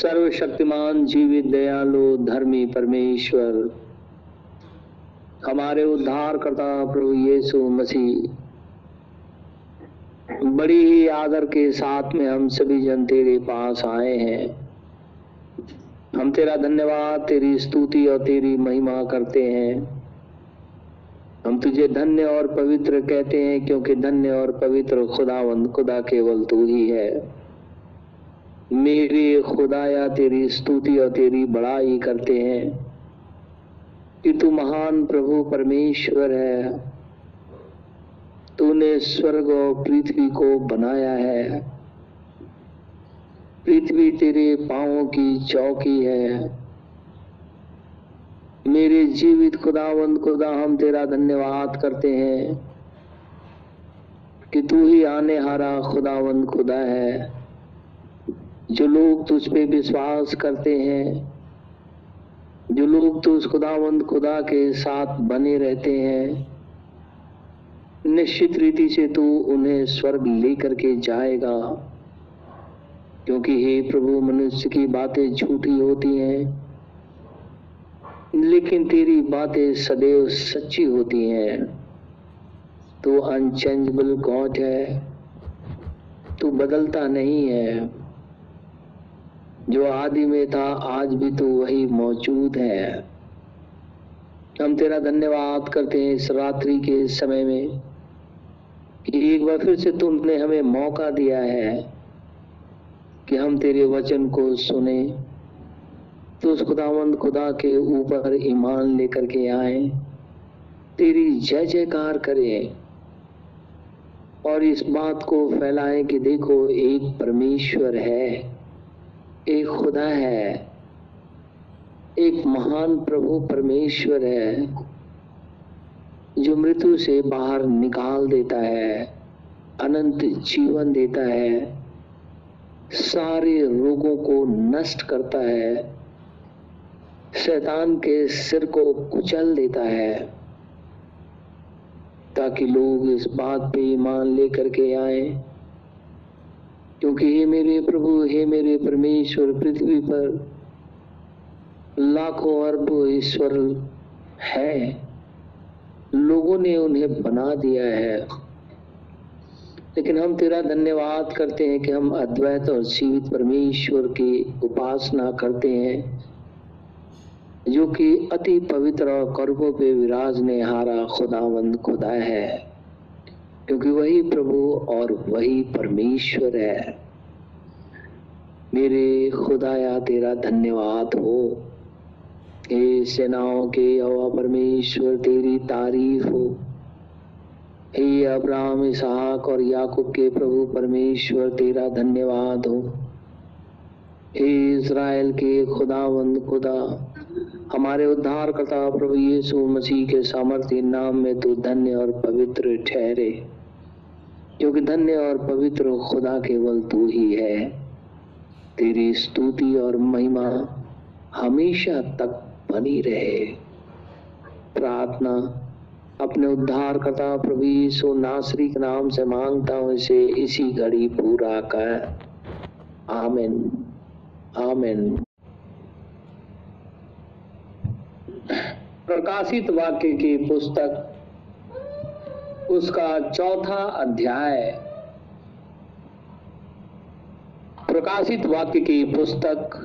सर्वशक्तिमान जीवित दयालु धर्मी परमेश्वर हमारे उद्धारकर्ता प्रभु यीशु मसीह, बड़ी ही आदर के साथ में हम सभी जन तेरे पास आए हैं। हम तेरा धन्यवाद, तेरी स्तुति और तेरी महिमा करते हैं। हम तुझे धन्य और पवित्र कहते हैं, क्योंकि धन्य और पवित्र खुदावंद खुदा केवल तू ही है। मेरे खुदाया, तेरी स्तुति और तेरी बड़ाई करते हैं कि तू महान प्रभु परमेश्वर है। तूने स्वर्ग और पृथ्वी को बनाया है। पृथ्वी तेरे पांवों की चौकी है। मेरे जीवित खुदावंद खुदा, हम तेरा धन्यवाद करते हैं कि तू ही आने हारा खुदावंद खुदा है। जो लोग तुझ पे विश्वास करते हैं, जो लोग तुझ खुदावंद खुदा के साथ बने रहते हैं, निश्चित रीति से तू उन्हें स्वर्ग लेकर के जाएगा। क्योंकि हे प्रभु, मनुष्य की बातें झूठी होती हैं, लेकिन तेरी बातें सदैव सच्ची होती हैं। तू अनचेंजेबल गॉड है, तू बदलता नहीं है। जो आदि में था, आज भी तो वही मौजूद है। हम तेरा धन्यवाद करते हैं इस रात्रि के समय में कि एक बार फिर से तुमने हमें मौका दिया है कि हम तेरे वचन को सुने, तो उस खुदावंद खुदा के ऊपर ईमान लेकर के आए, तेरी जय जयकार करें और इस बात को फैलाएं कि देखो, एक परमेश्वर है, एक खुदा है, एक महान प्रभु परमेश्वर है, जो मृत्यु से बाहर निकाल देता है, अनंत जीवन देता है, सारे रोगों को नष्ट करता है, शैतान के सिर को कुचल देता है, ताकि लोग इस बात पे ईमान लेकर के आए। क्योंकि हे मेरे प्रभु, हे मेरे परमेश्वर, पृथ्वी पर लाखों अरबों ईश्वर है, लोगों ने उन्हें बना दिया है, लेकिन हम तेरा धन्यवाद करते हैं कि हम अद्वैत और जीवित परमेश्वर की उपासना करते हैं, जो कि अति पवित्र और कर्मों पे विराजने हारा खुदावंद खुदा है। क्योंकि वही प्रभु और वही परमेश्वर है। मेरे खुदाया, तेरा धन्यवाद हो। हे सेनाओं के यहोवा परमेश्वर, तेरी तारीफ हो। हे अब्राहम, इसहाक और याकूब के प्रभु परमेश्वर, तेरा धन्यवाद हो। हे इज़राइल के खुदावंद खुदा, हमारे उद्धारकर्ता प्रभु यीशु मसीह के सामर्थी नाम में तू धन्य और पवित्र ठहरे, क्योंकि धन्य और पवित्र खुदा केवल तू ही है। तेरी स्तुति और महिमा हमेशा तक बनी रहे। प्रार्थना अपने उद्धारकर्ता प्रभु यीशु नासरी के नाम से मांगता हूँ, इसे इसी घड़ी पूरा कर। आमीन, आमीन। प्रकाशित वाक्य की पुस्तक, उसका चौथा अध्याय। प्रकाशित वाक्य की पुस्तक,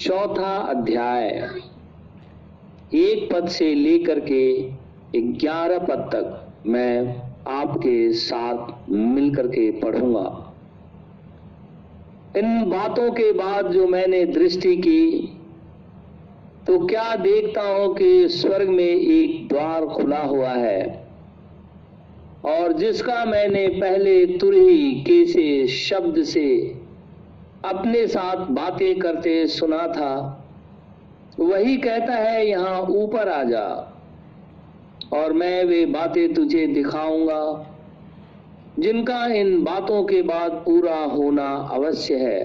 चौथा अध्याय, 1 पद से लेकर के 11 पद तक मैं आपके साथ मिलकर के पढ़ूंगा। इन बातों के बाद जो मैंने दृष्टि की, तो क्या देखता हूं कि स्वर्ग में एक द्वार खुला हुआ है, और जिसका मैंने पहले तुरही कैसे शब्द से अपने साथ बातें करते सुना था, वही कहता है, यहाँ ऊपर आ जा और मैं वे बातें तुझे दिखाऊंगा, जिनका इन बातों के बाद पूरा होना अवश्य है।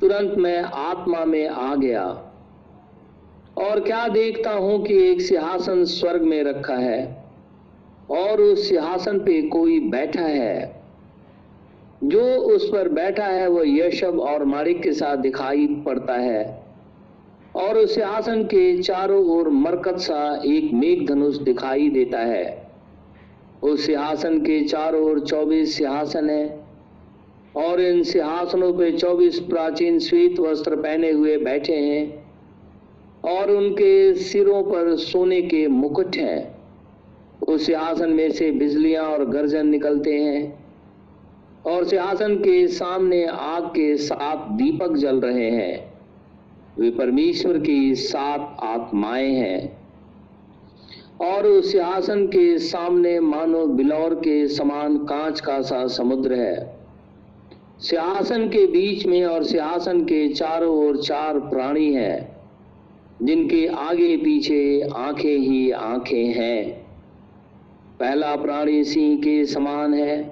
तुरंत मैं आत्मा में आ गया, और क्या देखता हूं कि एक सिंहासन स्वर्ग में रखा है, और उस सिंहासन पे कोई बैठा है, जो उस पर बैठा है वह यशब और मारिक के साथ दिखाई पड़ता है और उसे आसन के चारों ओर मरकत सा एक मेघधनुष दिखाई देता है। उस सिंहासन के चारों ओर 24 सिंहासन है और इन सिंहासनों पर 24 प्राचीन श्वेत वस्त्र पहने हुए बैठे हैं और उनके सिरों पर सोने के मुकुट हैं। उस सिंहासन में से बिजलियां और गर्जन निकलते हैं और सिंहासन के सामने आग के साथ दीपक जल रहे हैं। वे परमेश्वर की 7 आत्माएं हैं और उस सिंहासन के सामने मानो बिलौर के समान कांच का सा समुद्र है। सिंहासन के बीच में और सिंहासन के चारों ओर 4 प्राणी हैं जिनके आगे पीछे आंखें ही आंखें हैं। पहला प्राणी सिंह के समान है,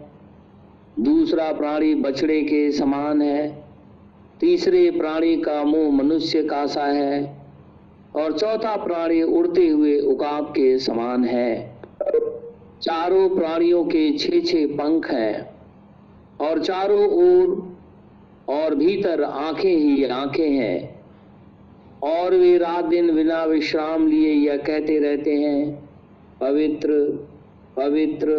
दूसरा प्राणी बछड़े के समान है, तीसरे प्राणी का मुंह मनुष्य का सा है और चौथा प्राणी उड़ते हुए उकाब के समान है। चारों प्राणियों के 6 पंख हैं और चारों ओर और भीतर आंखें ही आंखें हैं और वे रात दिन बिना विश्राम लिए यह कहते रहते हैं, पवित्र पवित्र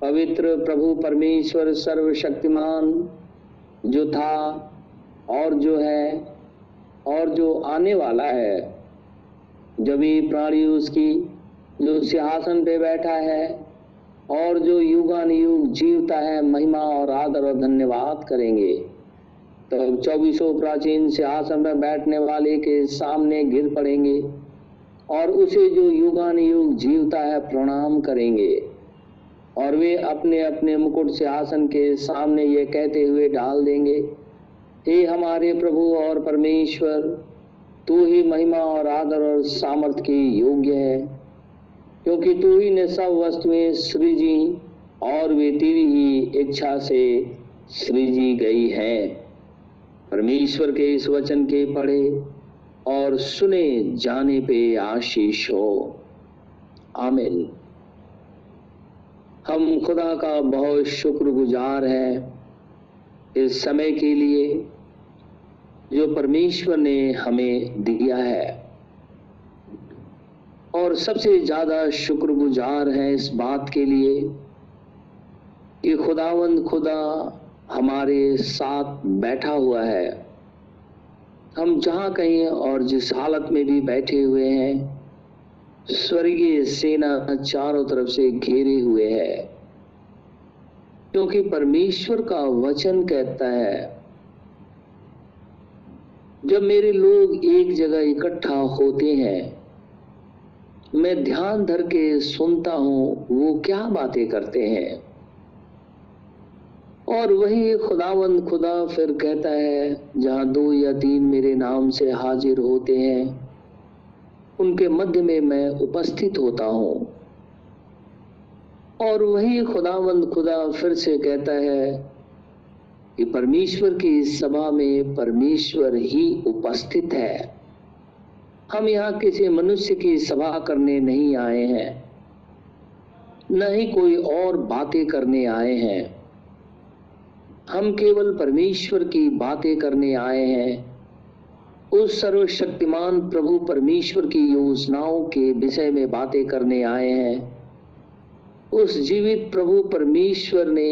पवित्र प्रभु परमेश्वर सर्वशक्तिमान, जो था और जो है और जो आने वाला है। जब ये प्राणी उसकी जो सिंहासन पे बैठा है और जो युगानुयुग जीवता है महिमा और आदर और धन्यवाद करेंगे। तब तो 24 प्राचीन सिंहासन पर बैठने वाले के सामने गिर पड़ेंगे और उसे जो युगानुयुग जीवता है प्रणाम करेंगे और वे अपने अपने मुकुट सिंहासन के सामने ये कहते हुए डाल देंगे, हे हमारे प्रभु और परमेश्वर, तू ही महिमा और आदर और सामर्थ के योग्य है, क्योंकि तू ही ने सब वस्तुएं सृजी और वे तेरी ही इच्छा से सृजी गई है। परमेश्वर के इस वचन के पढ़े और सुने जाने पे आशीष हो। आमीन। हम खुदा का बहुत शुक्रगुजार हैं इस समय के लिए जो परमेश्वर ने हमें दिया है और सबसे ज्यादा शुक्रगुजार हैं इस बात के लिए कि खुदावंद खुदा हमारे साथ बैठा हुआ है। हम जहाँ कहीं और जिस हालत में भी बैठे हुए हैं, स्वर्गीय सेना चारों तरफ से घेरे हुए है, क्योंकि परमेश्वर का वचन कहता है, जब मेरे लोग एक जगह इकट्ठा होते हैं, मैं ध्यान धर के सुनता हूँ वो क्या बातें करते हैं। और वही खुदावंद खुदा फिर कहता है, जहाँ 2 या 3 मेरे नाम से हाजिर होते हैं, उनके मध्य में मैं उपस्थित होता हूँ। और वही खुदावंद खुदा फिर से कहता है कि परमेश्वर की सभा में परमेश्वर ही उपस्थित है। हम यहाँ किसी मनुष्य की सभा करने नहीं आए हैं, न ही कोई और बातें करने आए हैं। हम केवल परमेश्वर की बातें करने आए हैं, उस सर्वशक्तिमान प्रभु परमेश्वर की योजनाओं के विषय में बातें करने आए हैं। उस जीवित प्रभु परमेश्वर ने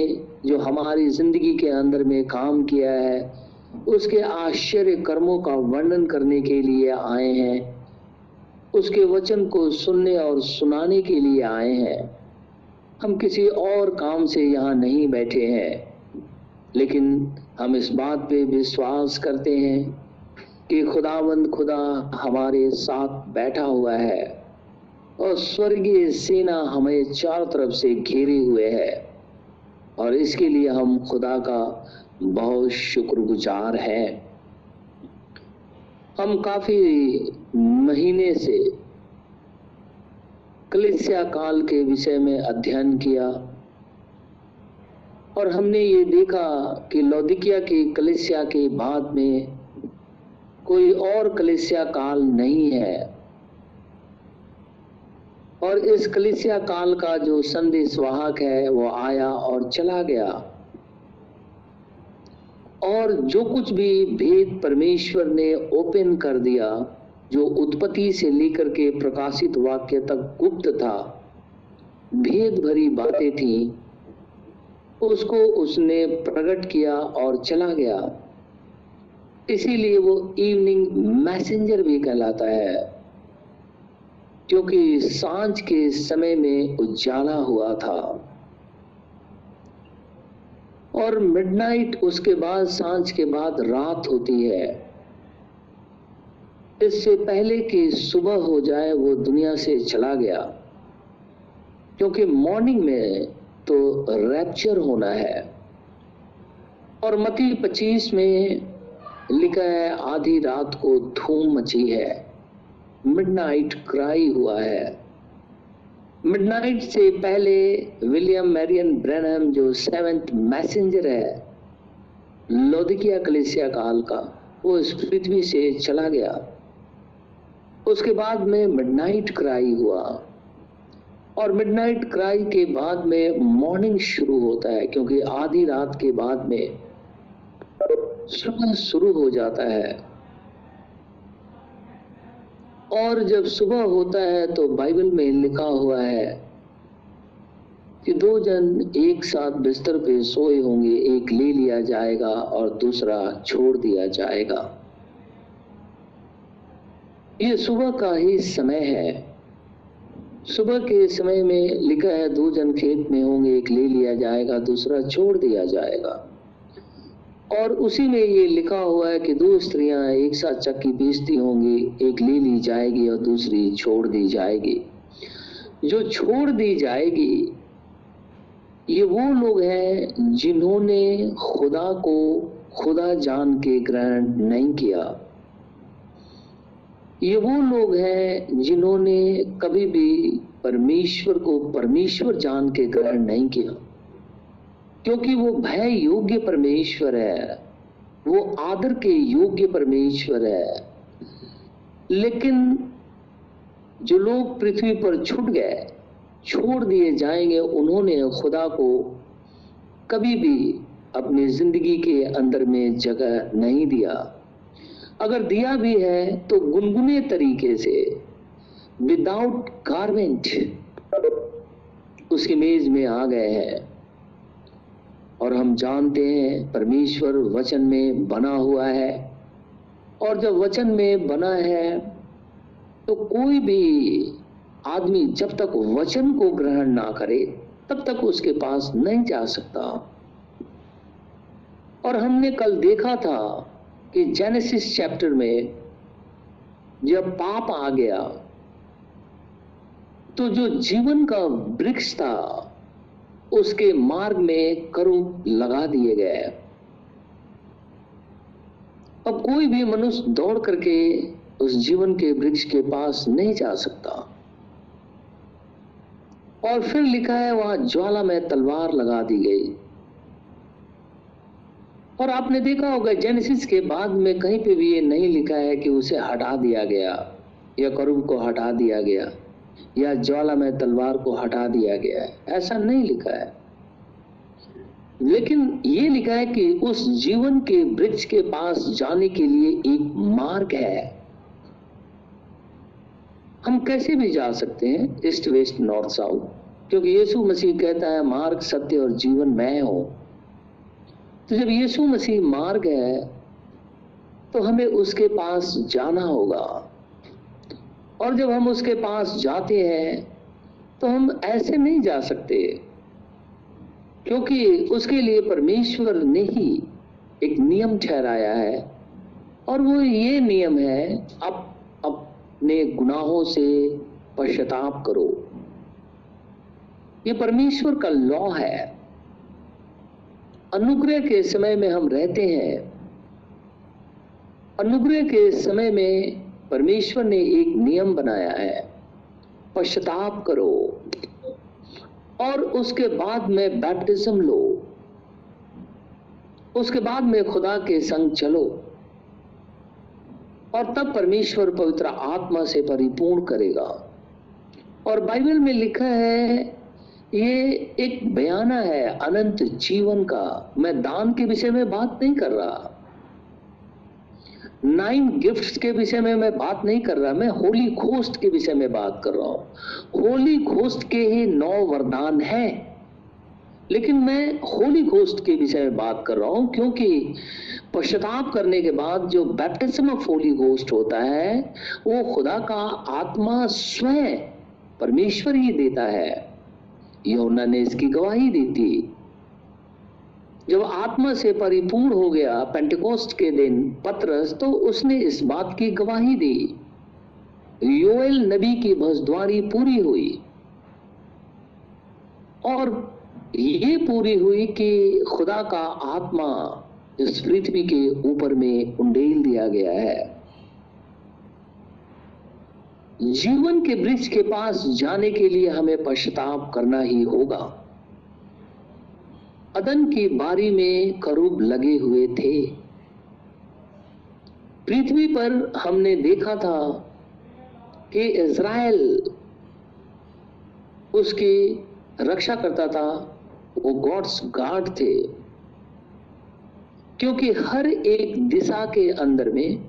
जो हमारी जिंदगी के अंदर में काम किया है, उसके आश्चर्य कर्मों का वर्णन करने के लिए आए हैं, उसके वचन को सुनने और सुनाने के लिए आए हैं। हम किसी और काम से यहाँ नहीं बैठे हैं, लेकिन हम इस बात पे विश्वास करते हैं कि खुदावंद खुदा हमारे साथ बैठा हुआ है और स्वर्गीय सेना हमें चारों तरफ से घेरे हुए है और इसके लिए हम खुदा का बहुत शुक्रगुजार हैं। हम काफी महीने से कलीसिया काल के विषय में अध्ययन किया और हमने ये देखा कि लौदीकिया की कलीसिया के बाद में कोई और कलीसिया काल नहीं है और इस कलीसिया काल का जो संदेशवाहक है वो आया और चला गया और जो कुछ भी भेद परमेश्वर ने ओपन कर दिया, जो उत्पत्ति से लेकर के प्रकाशित वाक्य तक गुप्त था, भेद भरी बातें थी, उसको उसने प्रकट किया और चला गया। इसीलिए वो इवनिंग मैसेंजर भी कहलाता है, क्योंकि सांझ के समय में उजाला हुआ था। और मिडनाइट उसके बाद, सांझ के बाद रात होती है। इससे पहले कि सुबह हो जाए वो दुनिया से चला गया, क्योंकि मॉर्निंग में तो रैप्चर होना है। और मत्ती 25 में लिखा है, आधी रात को धूम मची है, मिडनाइट क्राई हुआ है। मिडनाइट से पहले विलियम मैरियन ब्रैनहम, जो 7th मैसेंजर है लौदीकिया कलीसिया काल का, वो इस पृथ्वी से चला गया। उसके बाद में मिडनाइट क्राई हुआ, और मिडनाइट क्राई के बाद में मॉर्निंग शुरू होता है, क्योंकि आधी रात के बाद में सुबह शुरू हो जाता है। और जब सुबह होता है तो बाइबल में लिखा हुआ है कि दो जन एक साथ बिस्तर पे सोए होंगे, एक ले लिया जाएगा और दूसरा छोड़ दिया जाएगा। ये सुबह का ही समय है। सुबह के समय में लिखा है, दो जन खेत में होंगे, एक ले लिया जाएगा, दूसरा छोड़ दिया जाएगा। और उसी में ये लिखा हुआ है कि दो स्त्रियां एक साथ चक्की पीसती होंगी, एक ले ली जाएगी और दूसरी छोड़ दी जाएगी। जो छोड़ दी जाएगी, ये वो लोग हैं जिन्होंने खुदा को खुदा जान के ग्रहण नहीं किया। ये वो लोग हैं जिन्होंने कभी भी परमेश्वर को परमेश्वर जान के ग्रहण नहीं किया, क्योंकि वो भय योग्य परमेश्वर है, वो आदर के योग्य परमेश्वर है। लेकिन जो लोग पृथ्वी पर छूट गए, छोड़ दिए जाएंगे, उन्होंने खुदा को कभी भी अपनी जिंदगी के अंदर में जगह नहीं दिया। अगर दिया भी है तो गुनगुने तरीके से, विदाउट गारमेंट उसकी मेज में आ गए हैं। और हम जानते हैं परमेश्वर वचन में बना हुआ है, और जब वचन में बना है तो कोई भी आदमी जब तक वचन को ग्रहण ना करे तब तक उसके पास नहीं जा सकता। और हमने कल देखा था कि जेनेसिस चैप्टर में जब पाप आ गया तो जो जीवन का वृक्ष था उसके मार्ग में करूब लगा दिए गए। अब कोई भी मनुष्य दौड़ करके उस जीवन के वृक्ष के पास नहीं जा सकता। और फिर लिखा है, वहां ज्वाला में तलवार लगा दी गई। और आपने देखा होगा जेनेसिस के बाद में कहीं पे भी ये नहीं लिखा है कि उसे हटा दिया गया, या करूब को हटा दिया गया, या ज्वाला में तलवार को हटा दिया गया है, ऐसा नहीं लिखा है। लेकिन ये लिखा है कि उस जीवन के वृक्ष के पास जाने के लिए एक मार्ग है। हम कैसे भी जा सकते हैं, ईस्ट वेस्ट नॉर्थ साउथ, क्योंकि यीशु मसीह कहता है मार्ग सत्य और जीवन मैं हूं। तो जब यीशु मसीह मार्ग है तो हमें उसके पास जाना होगा। और जब हम उसके पास जाते हैं तो हम ऐसे नहीं जा सकते, क्योंकि उसके लिए परमेश्वर ने ही एक नियम ठहराया है। और वो ये नियम है, आप अपने गुनाहों से पश्चाताप करो। ये परमेश्वर का लॉ है। अनुग्रह के समय में हम रहते हैं। अनुग्रह के समय में परमेश्वर ने एक नियम बनाया है, पश्चाताप करो और उसके बाद में बैप्टिज्म लो, उसके बाद में खुदा के संग चलो, और तब परमेश्वर पवित्र आत्मा से परिपूर्ण करेगा। और बाइबल में लिखा है ये एक बयाना है अनंत जीवन का। मैं दान के विषय में बात नहीं कर रहा, 9 गिफ्ट्स के विषय में मैं बात नहीं कर रहा, मैं होली घोस्ट के विषय में बात कर रहा हूं। होली घोस्ट के ही 9 वरदान हैं, लेकिन मैं होली घोस्ट के विषय में बात कर रहा हूं, क्योंकि पश्चाताप करने के बाद जो बैप्टिज्म ऑफ होली घोस्ट होता है वो खुदा का आत्मा स्वयं परमेश्वर ही देता है। यूहन्ना ने इसकी गवाही दी थी। जब आत्मा से परिपूर्ण हो गया पेंटिकोस्ट के दिन पतरस, तो उसने इस बात की गवाही दी। योएल नबी की भविष्यवाणी पूरी हुई, और ये पूरी हुई कि खुदा का आत्मा इस पृथ्वी के ऊपर में उंडेल दिया गया है। जीवन के वृक्ष के पास जाने के लिए हमें पश्चाताप करना ही होगा। अदन की बारी में करूब लगे हुए थे। पृथ्वी पर हमने देखा था कि इज़राइल उसकी रक्षा करता था, वो गॉड्स गार्ड थे, क्योंकि हर एक दिशा के अंदर में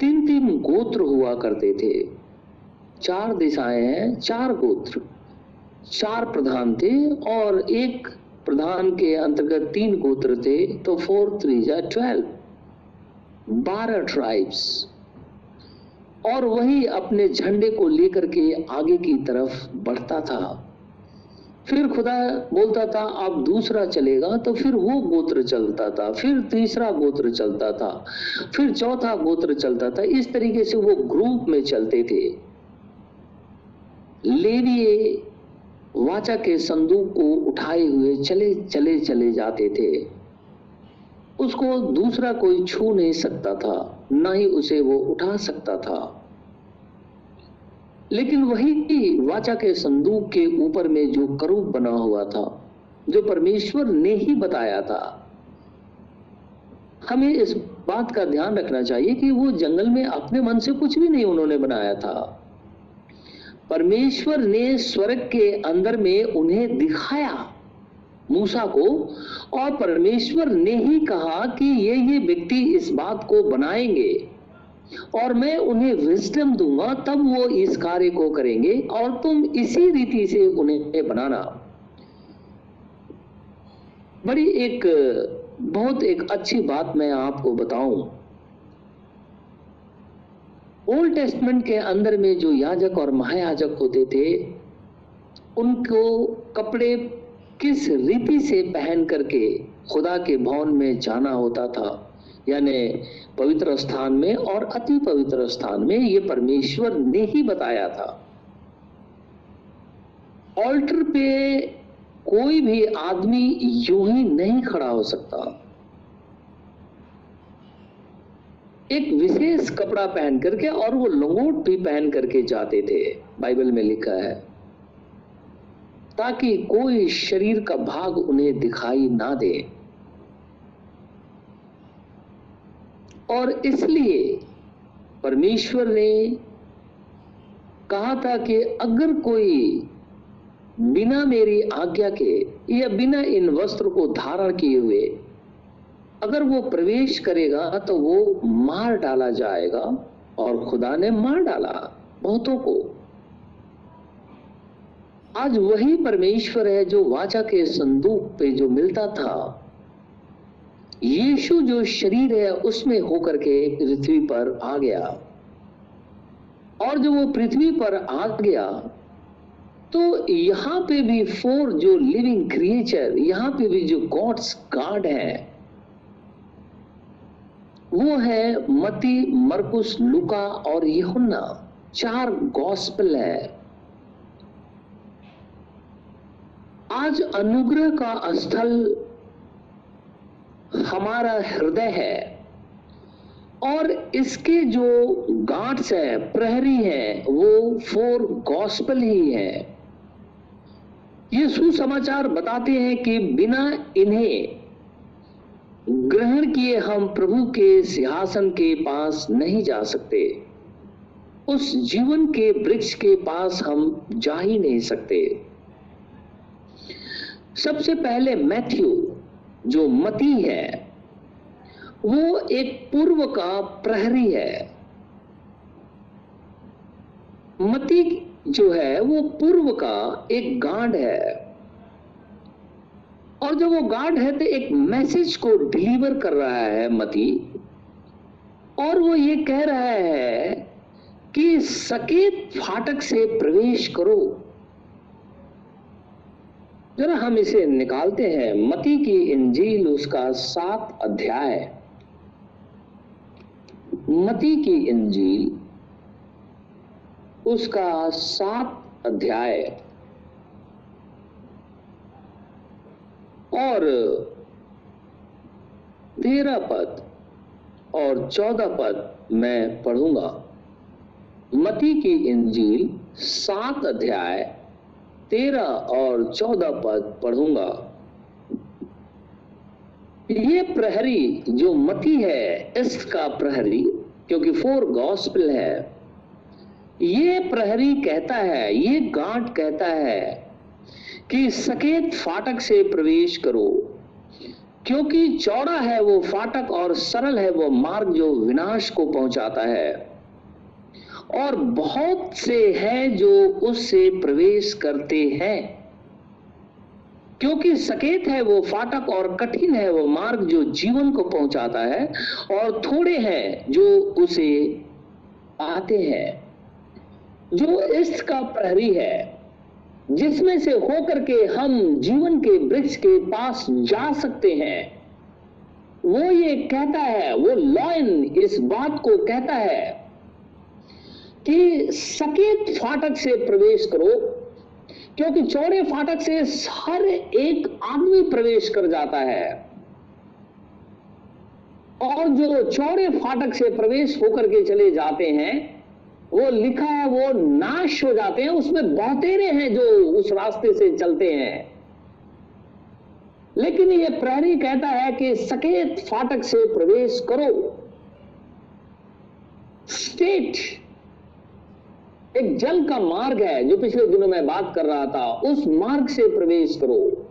3-3 गोत्र हुआ करते थे। 4 दिशाएं हैं, 4 गोत्र, 4 प्रधान थे, और एक प्रधान के अंतर्गत 3 गोत्र थे, तो 4×3=12, 12 ट्राइब्स। और वही अपने झंडे को लेकर के आगे की तरफ बढ़ता था। फिर खुदा बोलता था अब दूसरा चलेगा, तो फिर वो गोत्र चलता था, फिर तीसरा गोत्र चलता था, फिर चौथा गोत्र चलता था। इस तरीके से वो ग्रुप में चलते थे। लेवी वाचा के संदूक को उठाए हुए चले चले चले जाते थे। उसको दूसरा कोई छू नहीं सकता था, ना ही उसे वो उठा सकता था। लेकिन वही वाचा के संदूक के ऊपर में जो करूब बना हुआ था, जो परमेश्वर ने ही बताया था। हमें इस बात का ध्यान रखना चाहिए कि वो जंगल में अपने मन से कुछ भी नहीं उन्होंने बनाया था। परमेश्वर ने स्वर्ग के अंदर में उन्हें दिखाया मूसा को, और परमेश्वर ने ही कहा कि ये व्यक्ति इस बात को बनाएंगे और मैं उन्हें विजडम दूंगा, तब वो इस कार्य को करेंगे, और तुम इसी रीति से उन्हें बनाना। बड़ी एक बहुत एक अच्छी बात मैं आपको बताऊं। ओल्ड टेस्टमेंट के अंदर में जो याजक और महायाजक होते थे, उनको कपड़े किस रीति से पहन करके खुदा के भवन में जाना होता था, यानी पवित्र स्थान में और अति पवित्र स्थान में, ये परमेश्वर ने ही बताया था। ऑल्टर पे कोई भी आदमी यूं ही नहीं खड़ा हो सकता। एक विशेष कपड़ा पहन करके, और वो लंगोट भी पहन करके जाते थे, बाइबल में लिखा है, ताकि कोई शरीर का भाग उन्हें दिखाई ना दे। और इसलिए परमेश्वर ने कहा था कि अगर कोई बिना मेरी आज्ञा के या बिना इन वस्त्र को धारण किए हुए अगर वो प्रवेश करेगा तो वो मार डाला जाएगा, और खुदा ने मार डाला बहुतों को। आज वही परमेश्वर है जो वाचा के संदूक पे जो मिलता था। यीशु जो शरीर है उसमें होकर के पृथ्वी पर आ गया, और जब वो पृथ्वी पर आ गया तो यहां पे भी 4 जो लिविंग क्रिएचर, यहां पे भी जो गॉड्स गार्ड है, वो है मत्ती, मरकुस, लुका और यूहन्ना। 4 गॉस्पेल है। आज अनुग्रह का स्थल हमारा हृदय है, और इसके जो गार्ड्स हैं, प्रहरी हैं, वो 4 गॉस्पेल ही हैं। ये सुसमाचार बताते हैं कि बिना इन्हें ग्रहण किए हम प्रभु के सिंहासन के पास नहीं जा सकते। उस जीवन के वृक्ष के पास हम जा ही नहीं सकते। सबसे पहले मैथ्यू जो मती है वो एक पूर्व का प्रहरी है। मती जो है वो पूर्व का एक गार्ड है और जब वो गार्ड है तो एक मैसेज को डिलीवर कर रहा है मती, और वो ये कह रहा है कि सकेत फाटक से प्रवेश करो। जरा हम इसे निकालते हैं, मती की इंजील उसका 7 अध्याय, मती की इंजील उसका 7 अध्याय और 13 पद और 14 पद मैं पढ़ूंगा। मती की इंजील 7 अध्याय 13 और 14 पद पढ़ूंगा। ये प्रहरी जो मती है, इसका प्रहरी, क्योंकि 4 गॉस्पेल है, ये प्रहरी कहता है, ये गार्ड कहता है कि सकेत फाटक से प्रवेश करो, क्योंकि चौड़ा है वो फाटक और सरल है वो मार्ग जो विनाश को पहुंचाता है, और बहुत से हैं जो उससे प्रवेश करते हैं। क्योंकि सकेत है वो फाटक और कठिन है वो मार्ग जो जीवन को पहुंचाता है, और थोड़े हैं जो उसे आते हैं। जो इसका प्रहरी है जिसमें से होकर के हम जीवन के वृक्ष के पास जा सकते हैं, वो ये कहता है, वो लॉयन इस बात को कहता है कि सकेत फाटक से प्रवेश करो, क्योंकि चौड़े फाटक से हर एक आदमी प्रवेश कर जाता है, और जो चौड़े फाटक से प्रवेश होकर के चले जाते हैं, वो लिखा है वो नाश हो जाते हैं, उसमें बहुतेरे हैं जो उस रास्ते से चलते हैं। लेकिन ये प्रहरी कहता है कि सकेत फाटक से प्रवेश करो। स्टेट एक जल का मार्ग है जो पिछले दिनों मैं बात कर रहा था, उस मार्ग से प्रवेश करो,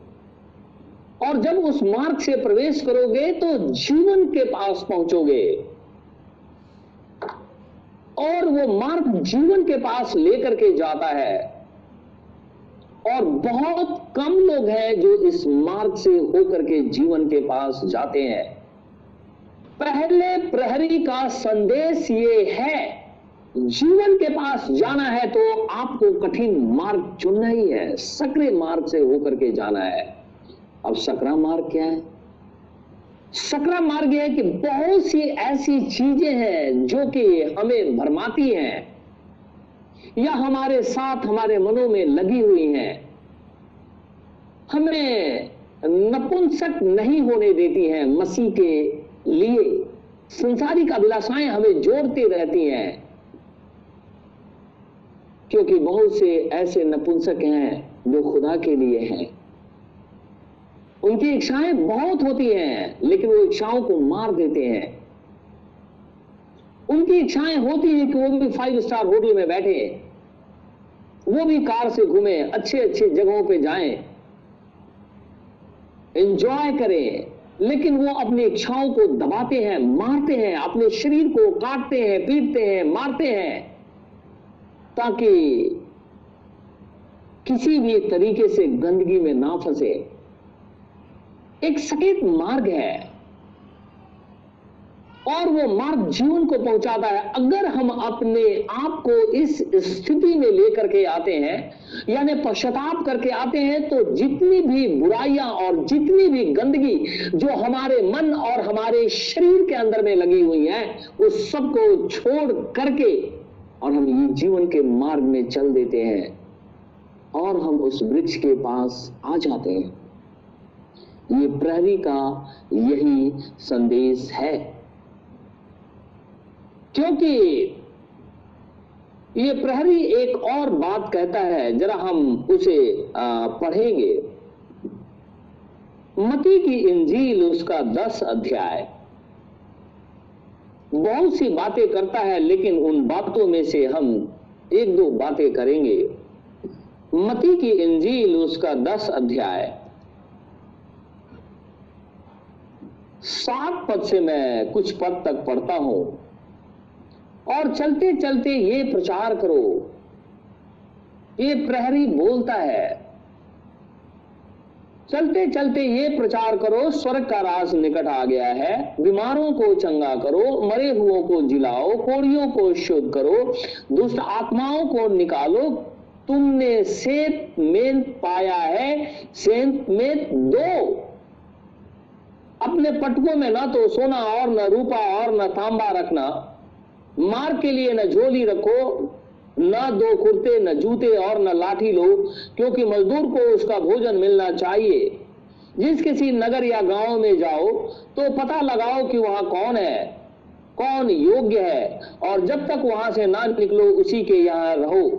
और जब उस मार्ग से प्रवेश करोगे तो जीवन के पास पहुंचोगे, और वो मार्ग जीवन के पास लेकर के जाता है, और बहुत कम लोग हैं जो इस मार्ग से होकर के जीवन के पास जाते हैं। पहले प्रहरी का संदेश ये है, जीवन के पास जाना है तो आपको कठिन मार्ग चुनना ही है, सकरे मार्ग से होकर के जाना है। अब सकरा मार्ग क्या है? सकरा मार्ग है कि बहुत सी ऐसी चीजें हैं जो कि हमें भरमाती हैं या हमारे साथ हमारे मनों में लगी हुई हैं, हमें नपुंसक नहीं होने देती हैं मसीह के लिए। संसारिक अभिलाषाएं हमें जोड़ती रहती हैं, क्योंकि बहुत से ऐसे नपुंसक हैं जो खुदा के लिए हैं। उनकी इच्छाएं बहुत होती हैं, लेकिन वो इच्छाओं को मार देते हैं। उनकी इच्छाएं होती है कि वो भी 5 स्टार होटल में बैठे, वो भी कार से घूमें, अच्छे अच्छे जगहों पे जाएं, एंजॉय करें, लेकिन वो अपनी इच्छाओं को दबाते हैं, मारते हैं, अपने शरीर को काटते हैं, पीटते हैं, मारते हैं, ताकि किसी भी तरीके से गंदगी में ना फंसे। एक सकेत मार्ग है और वो मार्ग जीवन को पहुंचाता है। अगर हम अपने आप को इस स्थिति में लेकर के आते हैं, यानी पश्चाताप करके आते हैं, तो जितनी भी बुराइयां और जितनी भी गंदगी जो हमारे मन और हमारे शरीर के अंदर में लगी हुई है, उस सबको छोड़ करके और हम ये जीवन के मार्ग में चल देते हैं, और हम उस वृक्ष के पास आ जाते हैं। ये प्रहरी का यही संदेश है, क्योंकि ये प्रहरी एक और बात कहता है, जरा हम उसे पढ़ेंगे। मत्ती की इंजील उसका 10 अध्याय बहुत सी बातें करता है, लेकिन उन बातों में से हम 1-2 बातें करेंगे। मत्ती की इंजील उसका 10 अध्याय 7 पद से मैं कुछ पद तक पढ़ता हूं और चलते चलते ये प्रचार करो। ये प्रहरी बोलता है, चलते चलते ये प्रचार करो, स्वर्ग का राज निकट आ गया है। बीमारों को चंगा करो, मरे हुओं को जिलाओ, कोढ़ियों को शुद्ध करो, दुष्ट आत्माओं को निकालो। तुमने सेंत में पाया है, सेंत में दो। अपने पटकों में ना तो सोना और न रूपा और न तांबा रखना, मार के लिए न झोली रखो, न दो कुर्ते, न जूते और न लाठी लो, क्योंकि मजदूर को उसका भोजन मिलना चाहिए। जिस किसी नगर या गांव में जाओ तो पता लगाओ कि वहां कौन है, कौन योग्य है, और जब तक वहां से ना निकलो उसी के यहाँ रहो।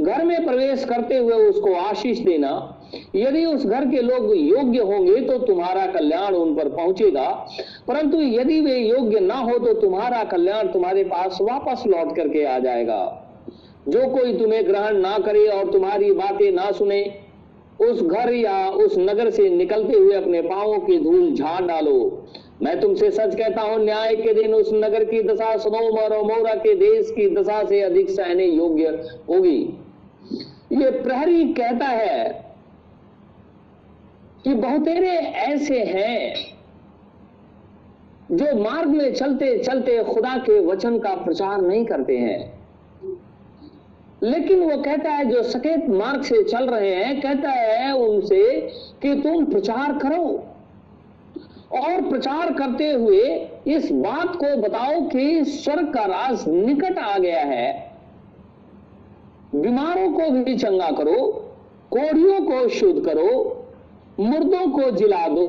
घर में प्रवेश करते हुए उसको आशीष देना। यदि उस घर के लोग योग्य होंगे तो तुम्हारा कल्याण उन पर पहुंचेगा, परंतु यदि वे योग्य ना हो तो तुम्हारा कल्याण तुम्हारे पास वापस लौट करके आ जाएगा। जो कोई तुम्हें ग्रहण ना करे और तुम्हारी बातें ना सुने, उस घर या उस नगर से निकलते हुए अपने पांवों की धूल झाड़ डालो। मैं तुमसे सच कहता हूं, न्याय के दिन उस नगर की दशा सदोम और अमोरा के देश की दशा से अधिक सहने योग्य होगी। ये प्रहरी कहता है कि बहुतेरे ऐसे हैं जो मार्ग में चलते चलते खुदा के वचन का प्रचार नहीं करते हैं, लेकिन वो कहता है जो सकेत मार्ग से चल रहे हैं, कहता है उनसे कि तुम प्रचार करो और प्रचार करते हुए इस बात को बताओ कि स्वर्ग का राज निकट आ गया है। बीमारों को भी चंगा करो, कोढ़ियों को शुद्ध करो, मुर्दों को जिला दो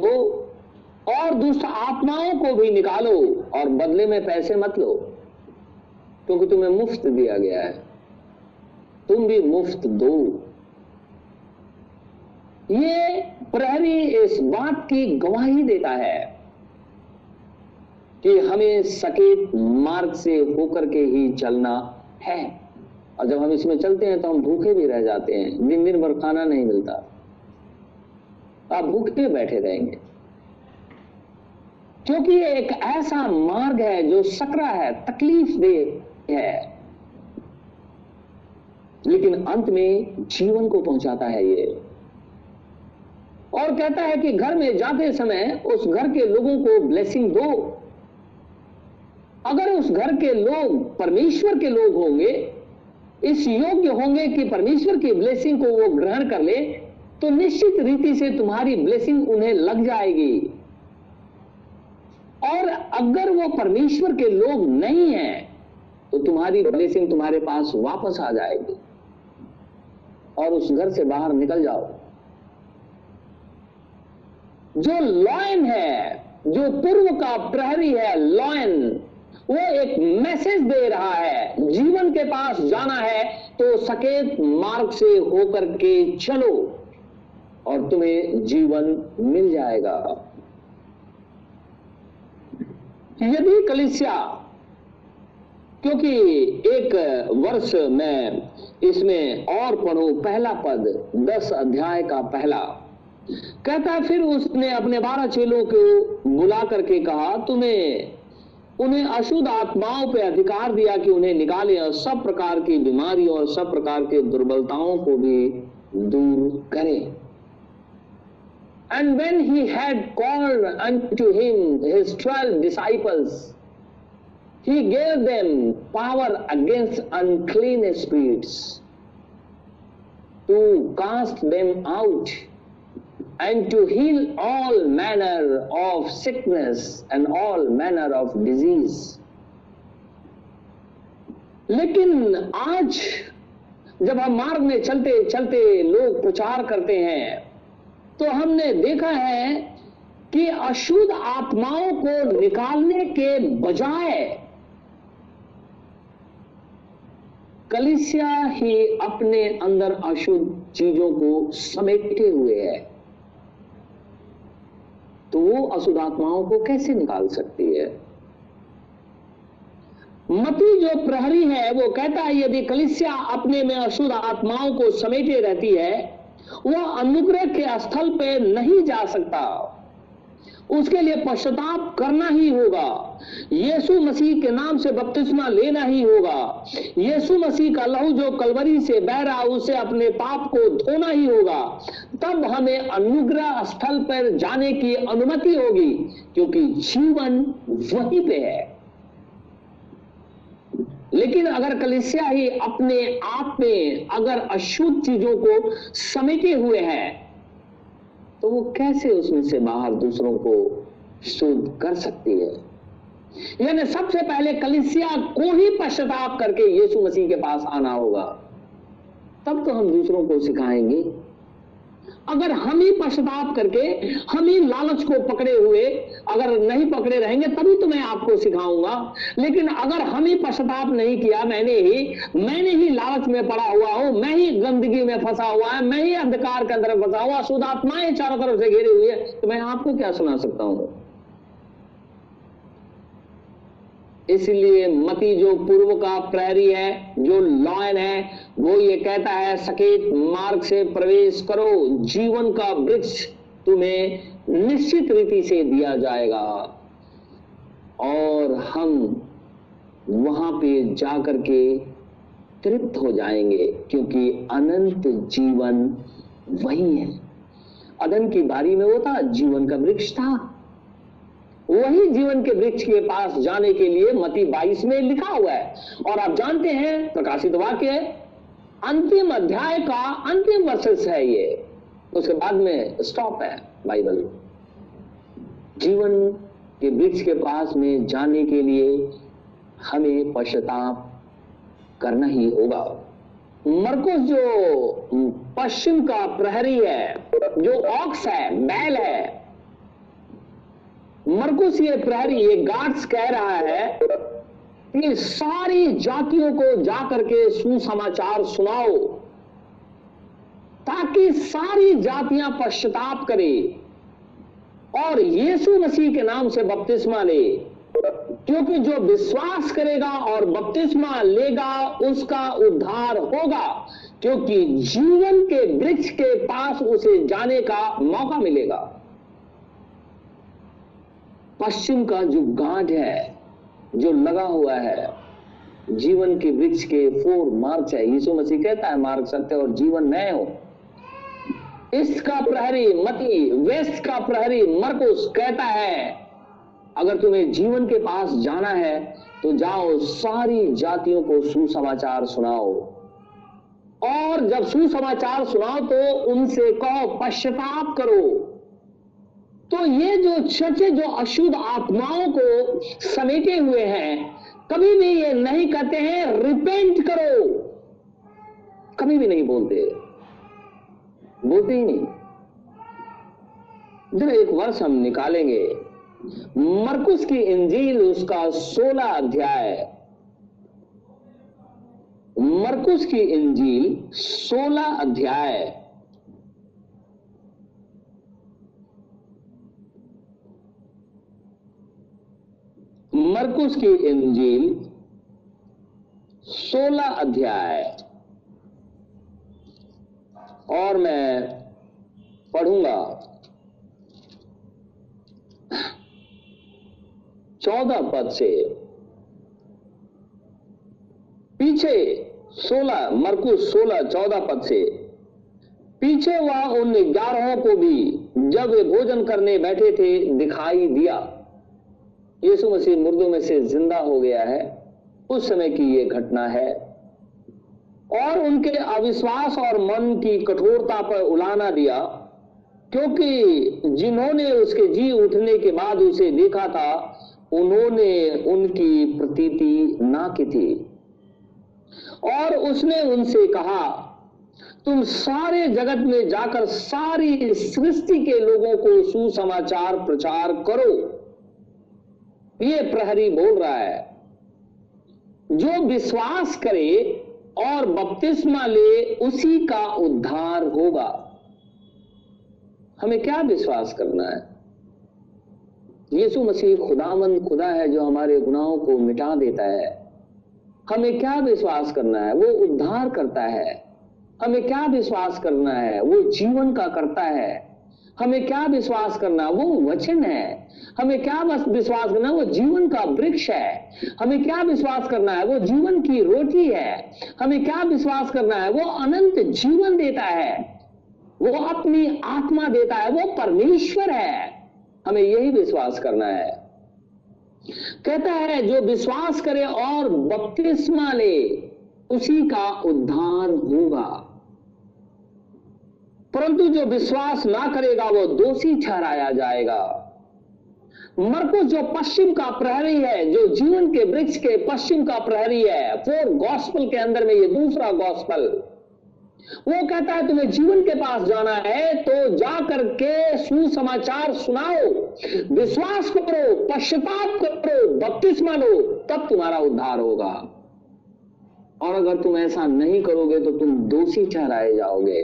और दुष्ट आत्माओं को भी निकालो, और बदले में पैसे मत लो, क्योंकि तुम्हें मुफ्त दिया गया है, तुम भी मुफ्त दो। ये प्रहरी इस बात की गवाही देता है कि हमें सकेत मार्ग से होकर के ही चलना है, और जब हम इसमें चलते हैं तो हम भूखे भी रह जाते हैं। दिन दिन भर खाना नहीं मिलता, आप भूखे बैठे रहेंगे, क्योंकि एक ऐसा मार्ग है जो सकरा है, तकलीफ दे है, लेकिन अंत में जीवन को पहुंचाता है। ये और कहता है कि घर में जाते समय उस घर के लोगों को ब्लेसिंग दो। अगर उस घर के लोग परमेश्वर के लोग होंगे, इस योग्य होंगे कि परमेश्वर की ब्लेसिंग को वो ग्रहण कर ले, तो निश्चित रीति से तुम्हारी ब्लेसिंग उन्हें लग जाएगी। और अगर वो परमेश्वर के लोग नहीं हैं तो तुम्हारी ब्लेसिंग तुम्हारे पास वापस आ जाएगी, और उस घर से बाहर निकल जाओ। जो लॉयन है, जो पूर्व का प्रहरी है, लॉयन, वो एक मैसेज दे रहा है, जीवन के पास जाना है तो सकेत मार्ग से होकर के चलो और तुम्हें जीवन मिल जाएगा। यदि कलीसिया, क्योंकि एक वर्ष में इसमें और पढ़ूं, पहला पद 10 अध्याय का 1, कहता फिर उसने अपने 12 चेलों को बुला करके कहा, उन्हें अशुद्ध आत्माओं पर अधिकार दिया कि उन्हें निकाले और सब प्रकार की बीमारियों और सब प्रकार के दुर्बलताओं को भी दूर करें। And when he had called unto him his 12 disciples, he gave them power against unclean spirits, to cast them out, and to heal all manner of sickness and all manner of disease. लेकिन आज जब हम मार्ग में चलते चलते लोग प्रचार करते हैं, तो हमने देखा है कि अशुद्ध आत्माओं को निकालने के बजाय कलीसिया ही अपने अंदर अशुद्ध चीजों को समेटे हुए है, तो वो अशुद्ध आत्माओं को कैसे निकाल सकती है? मती जो प्रहरी है वो कहता है, यदि कलीसिया अपने में अशुद्ध आत्माओं को समेटे रहती है, वह अनुग्रह के स्थल पे नहीं जा सकता, उसके लिए पश्चाताप करना ही होगा, यीशु मसीह के नाम से बपतिस्मा लेना ही होगा, यीशु मसीह का लहू जो कलवरी से बह रहा उसे अपने पाप को धोना ही होगा, तब हमें अनुग्रह स्थल पर जाने की अनुमति होगी, क्योंकि जीवन वहीं पे है। लेकिन अगर कलीसिया ही अपने आप में अगर अशुद्ध चीजों को समेटे हुए है तो वो कैसे उसमें से बाहर दूसरों को शुद्ध कर सकती है? यानी सबसे पहले कलीसिया को ही पश्चाताप करके यीशु मसीह के पास आना होगा, तब तो हम दूसरों को सिखाएंगे। अगर हम ही पश्चाताप करके हम ही लालच को पकड़े हुए अगर नहीं पकड़े रहेंगे तभी तो मैं आपको सिखाऊंगा। लेकिन अगर हम ही पश्चाताप नहीं किया, मैंने ही लालच में पड़ा हुआ हूं, मैं ही गंदगी में फंसा हुआ है, मैं ही अंधकार के अंदर फंसा हुआ, अशुद्ध आत्माएं चारों तरफ से घेरी हुई है, तो मैं आपको क्या सुना सकता हूं? इसलिए मती जो पूर्व का प्रहरी है, जो लॉयन है, वो ये कहता है सकेत मार्ग से प्रवेश करो, जीवन का वृक्ष तुम्हें निश्चित रीति से दिया जाएगा। और हम वहां पे जाकर के तृप्त हो जाएंगे, क्योंकि अनंत जीवन वही है। अदन की बारी में वो था, जीवन का वृक्ष था। वही जीवन के वृक्ष के पास जाने के लिए मती 22 में लिखा हुआ है। और आप जानते हैं प्रकाशित वाक्य है, अंतिम अध्याय का अंतिम वर्सेस है ये, उसके बाद में स्टॉप है बाइबल। जीवन के वृक्ष के पास में जाने के लिए हमें पश्चाताप करना ही होगा। मरकुस जो पश्चिम का प्रहरी है, जो ऑक्स है, बैल है, मरकुस ये प्रहरी ये गार्ड्स कह रहा है कि सारी जातियों को जाकर के सुसमाचार सुनाओ ताकि सारी जातियां पश्चाताप करें और यीशु मसीह के नाम से बपतिस्मा ले, क्योंकि जो विश्वास करेगा और बपतिस्मा लेगा उसका उद्धार होगा, क्योंकि जीवन के वृक्ष के पास उसे जाने का मौका मिलेगा। पश्चिम का जो गांठ है जो लगा हुआ है, जीवन के वृक्ष के 4 मार्ग है। यीशु मसीह कहता है मार्ग सत्य और जीवन मैं हूं। इसका प्रहरी मती, वेस्ट का प्रहरी मरकुस कहता है अगर तुम्हें जीवन के पास जाना है तो जाओ, सारी जातियों को सुसमाचार सुनाओ, और जब सुसमाचार सुनाओ तो उनसे कहो पश्चाताप करो। तो ये जो चर्चे जो अशुद्ध आत्माओं को समेटे हुए हैं कभी भी ये नहीं कहते हैं रिपेंट करो, कभी भी नहीं बोलते ही नहीं। जब एक वर्ष हम निकालेंगे मरकुस की इंजील उसका 16 अध्याय, मरकुस की इंजील 16 अध्याय मरकुस की इंजील 16 अध्याय और मैं पढ़ूंगा 14 पद से पीछे। 16 मरकुस 16 14 पद से पीछे वह उन 11 को भी जब वे भोजन करने बैठे थे दिखाई दिया। यीशु मसीह मुर्दों में से जिंदा हो गया है, उस समय की यह घटना है। और उनके अविश्वास और मन की कठोरता पर उलाहना दिया, क्योंकि जिन्होंने उसके जी उठने के बाद उसे देखा था उन्होंने उनकी प्रतीति ना की थी। और उसने उनसे कहा तुम सारे जगत में जाकर सारी सृष्टि के लोगों को सुसमाचार प्रचार करो। ये प्रहरी बोल रहा है जो विश्वास करे और बपतिस्मा ले उसी का उद्धार होगा। हमें क्या विश्वास करना है? यीशु मसीह खुदावंद खुदा है जो हमारे गुनाहों को मिटा देता है। हमें क्या विश्वास करना है? वो उद्धार करता है। हमें क्या विश्वास करना है? वो जीवन का करता है। हमें क्या विश्वास करना, वो वचन है। हमें क्या विश्वास करना, वो जीवन का वृक्ष है। हमें क्या विश्वास करना है, वो जीवन की रोटी है। हमें क्या विश्वास करना है, वो अनंत जीवन देता है, वो अपनी आत्मा देता है, वो परमेश्वर है। हमें यही विश्वास करना है। कहता है जो विश्वास करे और बपतिस्मा ले उसी का उद्धार होगा, परंतु जो विश्वास ना करेगा वो दोषी ठहराया जाएगा। मरकुस जो पश्चिम का प्रहरी है, जो जीवन के वृक्ष के पश्चिम का प्रहरी है, 4 गॉस्पल के अंदर में ये दूसरा गॉस्पल, वो कहता है तुम्हें जीवन के पास जाना है तो जा करके सुसमाचार सुनाओ, विश्वास करो, पश्चाताप करो, बपतिस्मा लो, तब तुम्हारा उद्धार होगा। और अगर तुम ऐसा नहीं करोगे तो तुम दोषी ठहराए जाओगे।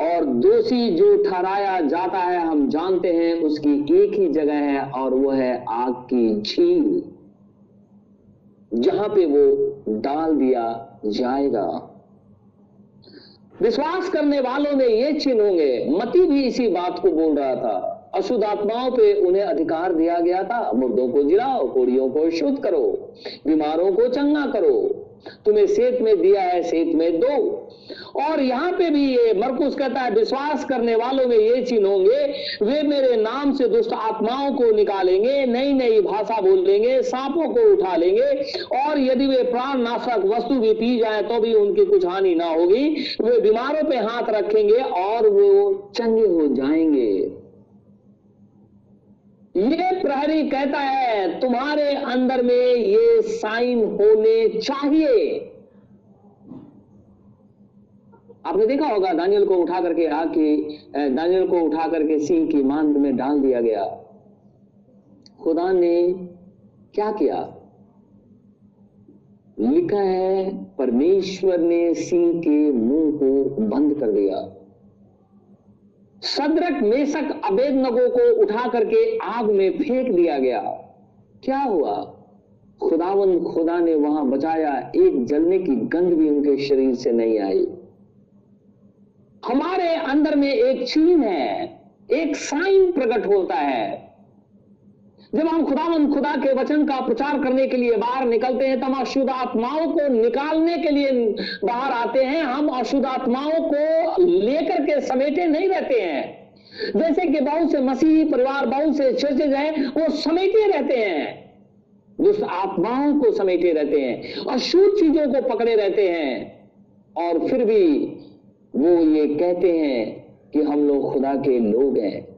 और दोषी जो ठहराया जाता है हम जानते हैं उसकी एक ही जगह है और वो है आग की झील, जहां पे वो डाल दिया जाएगा। विश्वास करने वालों में ये चिन्ह होंगे। मत्ती भी इसी बात को बोल रहा था। अशुद्ध आत्माओं पे उन्हें अधिकार दिया गया था, मुर्दों को जिलाओ, कोढ़ियों को शुद्ध करो, बीमारों को चंगा करो, तुम्हें सेत में दिया है सेत में दो। और यहाँ पे भी ये मरकुस कहता है विश्वास करने वालों में ये चिन्ह होंगे, वे मेरे नाम से दुष्ट आत्माओं को निकालेंगे, नई नई भाषा बोलेंगे, सांपों को उठा लेंगे, और यदि वे प्राण नाशक वस्तु भी पी जाए तो भी उनकी कुछ हानि ना होगी, वे बीमारों पे हाथ रखेंगे और वो चंगे हो जाएंगे। ये प्रहरी कहता है तुम्हारे अंदर में ये साइन होने चाहिए। आपने देखा होगा दानियल को उठा करके सिंह की मांद में डाल दिया गया। खुदा ने क्या किया? लिखा है परमेश्वर ने सिंह के मुंह को बंद कर दिया। शद्रक मेशक अबेदनगो को उठा करके आग में फेंक दिया गया। क्या हुआ? खुदावंद खुदा ने वहां बचाया, एक जलने की गंध भी उनके शरीर से नहीं आई। हमारे अंदर में एक चिन्ह है, एक साइन प्रकट होता है। जब हम खुदावंद खुदा के वचन का प्रचार करने के लिए बाहर निकलते हैं, तब अशुद्ध आत्माओं को निकालने के लिए बाहर आते हैं। हम अशुद्ध आत्माओं को लेकर के समेटे नहीं रहते हैं, जैसे कि बहुत से मसीही परिवार, बहुत से चर्चेज हैं, वो समेटे रहते हैं, दुष्ट आत्माओं को समेटे रहते हैं, अशुद्ध चीजों को पकड़े रहते हैं, और फिर भी वो ये कहते हैं कि हम लोग खुदा के लोग हैं।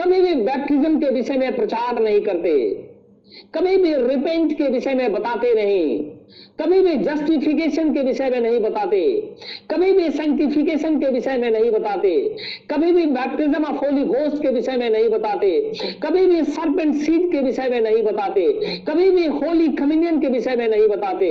कभी भी बैप्टिज्म के विषय में प्रचार नहीं करते, कभी भी रिपेंट के विषय में बताते नहीं, कभी भी जस्टिफिकेशन के विषय में नहीं बताते, कभी भी सैंक्टिफिकेशन के विषय में नहीं बताते, कभी भी बैप्टिज्म ऑफ होली घोस्ट के विषय में नहीं बताते, कभी भी सर्पेंट सीड के विषय में नहीं बताते, कभी भी होली कम्युनियन के विषय में नहीं बताते,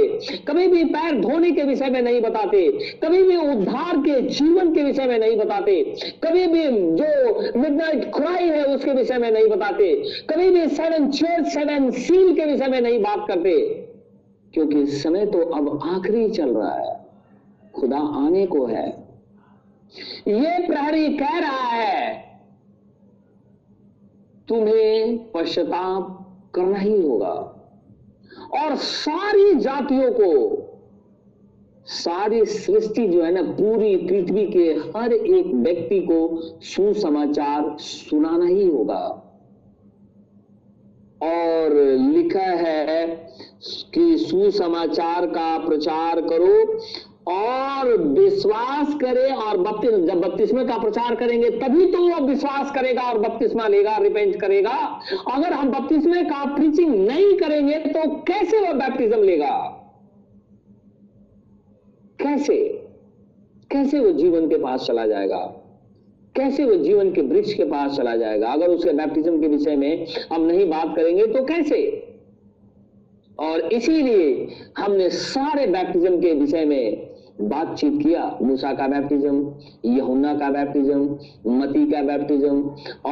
कभी भी पैर धोने के विषय में नहीं बताते, कभी भी उद्धार के जीवन के विषय में नहीं बताते, कभी भी जो मिडनाइट क्राई है उसके विषय में नहीं बताते, कभी भी 7 चर्च 7 सील के विषय में नहीं बात करते, क्योंकि समय तो अब आखिरी चल रहा है, खुदा आने को है। ये प्रहरी कह रहा है तुम्हें पश्चाताप करना ही होगा, और सारी जातियों को, सारी सृष्टि जो है ना, पूरी पृथ्वी के हर एक व्यक्ति को सुसमाचार सुनाना ही होगा। और लिखा है कि सुसमाचार का प्रचार करो और विश्वास करे और जब बपतिस्मा का प्रचार करेंगे तभी तो वो विश्वास करेगा और बपतिस्मा लेगा, रिपेंट करेगा। अगर हम बपतिस्मे का प्रीचिंग नहीं करेंगे तो कैसे वो बैप्टिज्म लेगा, कैसे कैसे वो जीवन के पास चला जाएगा, कैसे वो जीवन के वृक्ष के पास चला जाएगा? अगर उसके बैप्टिज्म के विषय में हम नहीं बात करेंगे तो कैसे? और इसीलिए हमने सारे बैप्टिज्म के विषय में बातचीत किया। मूसा का बैप्टिज्म, यूहन्ना का बैप्टिज्म, मत्ती का बैप्टिज्म,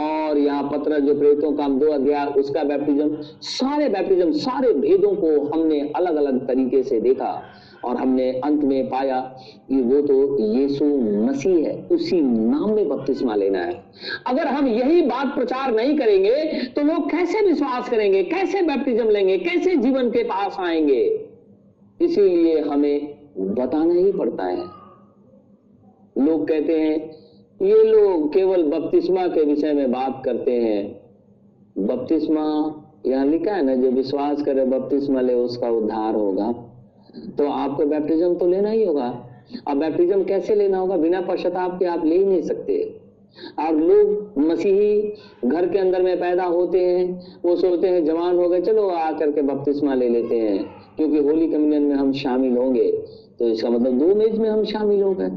और यहाँ पत्र जो प्रेरितों का 2 अध्याय उसका बैप्टिज्म, सारे भेदों को हमने अलग अलग तरीके से देखा। और हमने अंत में पाया कि वो तो यीशु मसीह है, उसी नाम में बपतिस्मा लेना है। अगर हम यही बात प्रचार नहीं करेंगे तो लोग कैसे विश्वास करेंगे, कैसे बपतिस्मा लेंगे, कैसे जीवन के पास आएंगे? इसीलिए हमें बताना ही पड़ता है। लोग कहते हैं ये लोग केवल बपतिस्मा के विषय में बात करते हैं, बपतिस्मा यहाँ लिखा है ना, जो विश्वास करे बपतिस्मा ले उसका उद्धार होगा, तो आपको बैप्टिज्म तो लेना ही होगा। अब बैप्टिज्म कैसे लेना होगा? बिना पश्चाताप के आप ले ही नहीं सकते। और लोग मसीही घर के अंदर में पैदा होते हैं, वो सोचते हैं जवान हो गए चलो आकर के बपतिस्मा ले लेते हैं क्योंकि होली कम्युनियन में हम शामिल होंगे, तो इसका मतलब दो मेज में हम शामिल हो गए।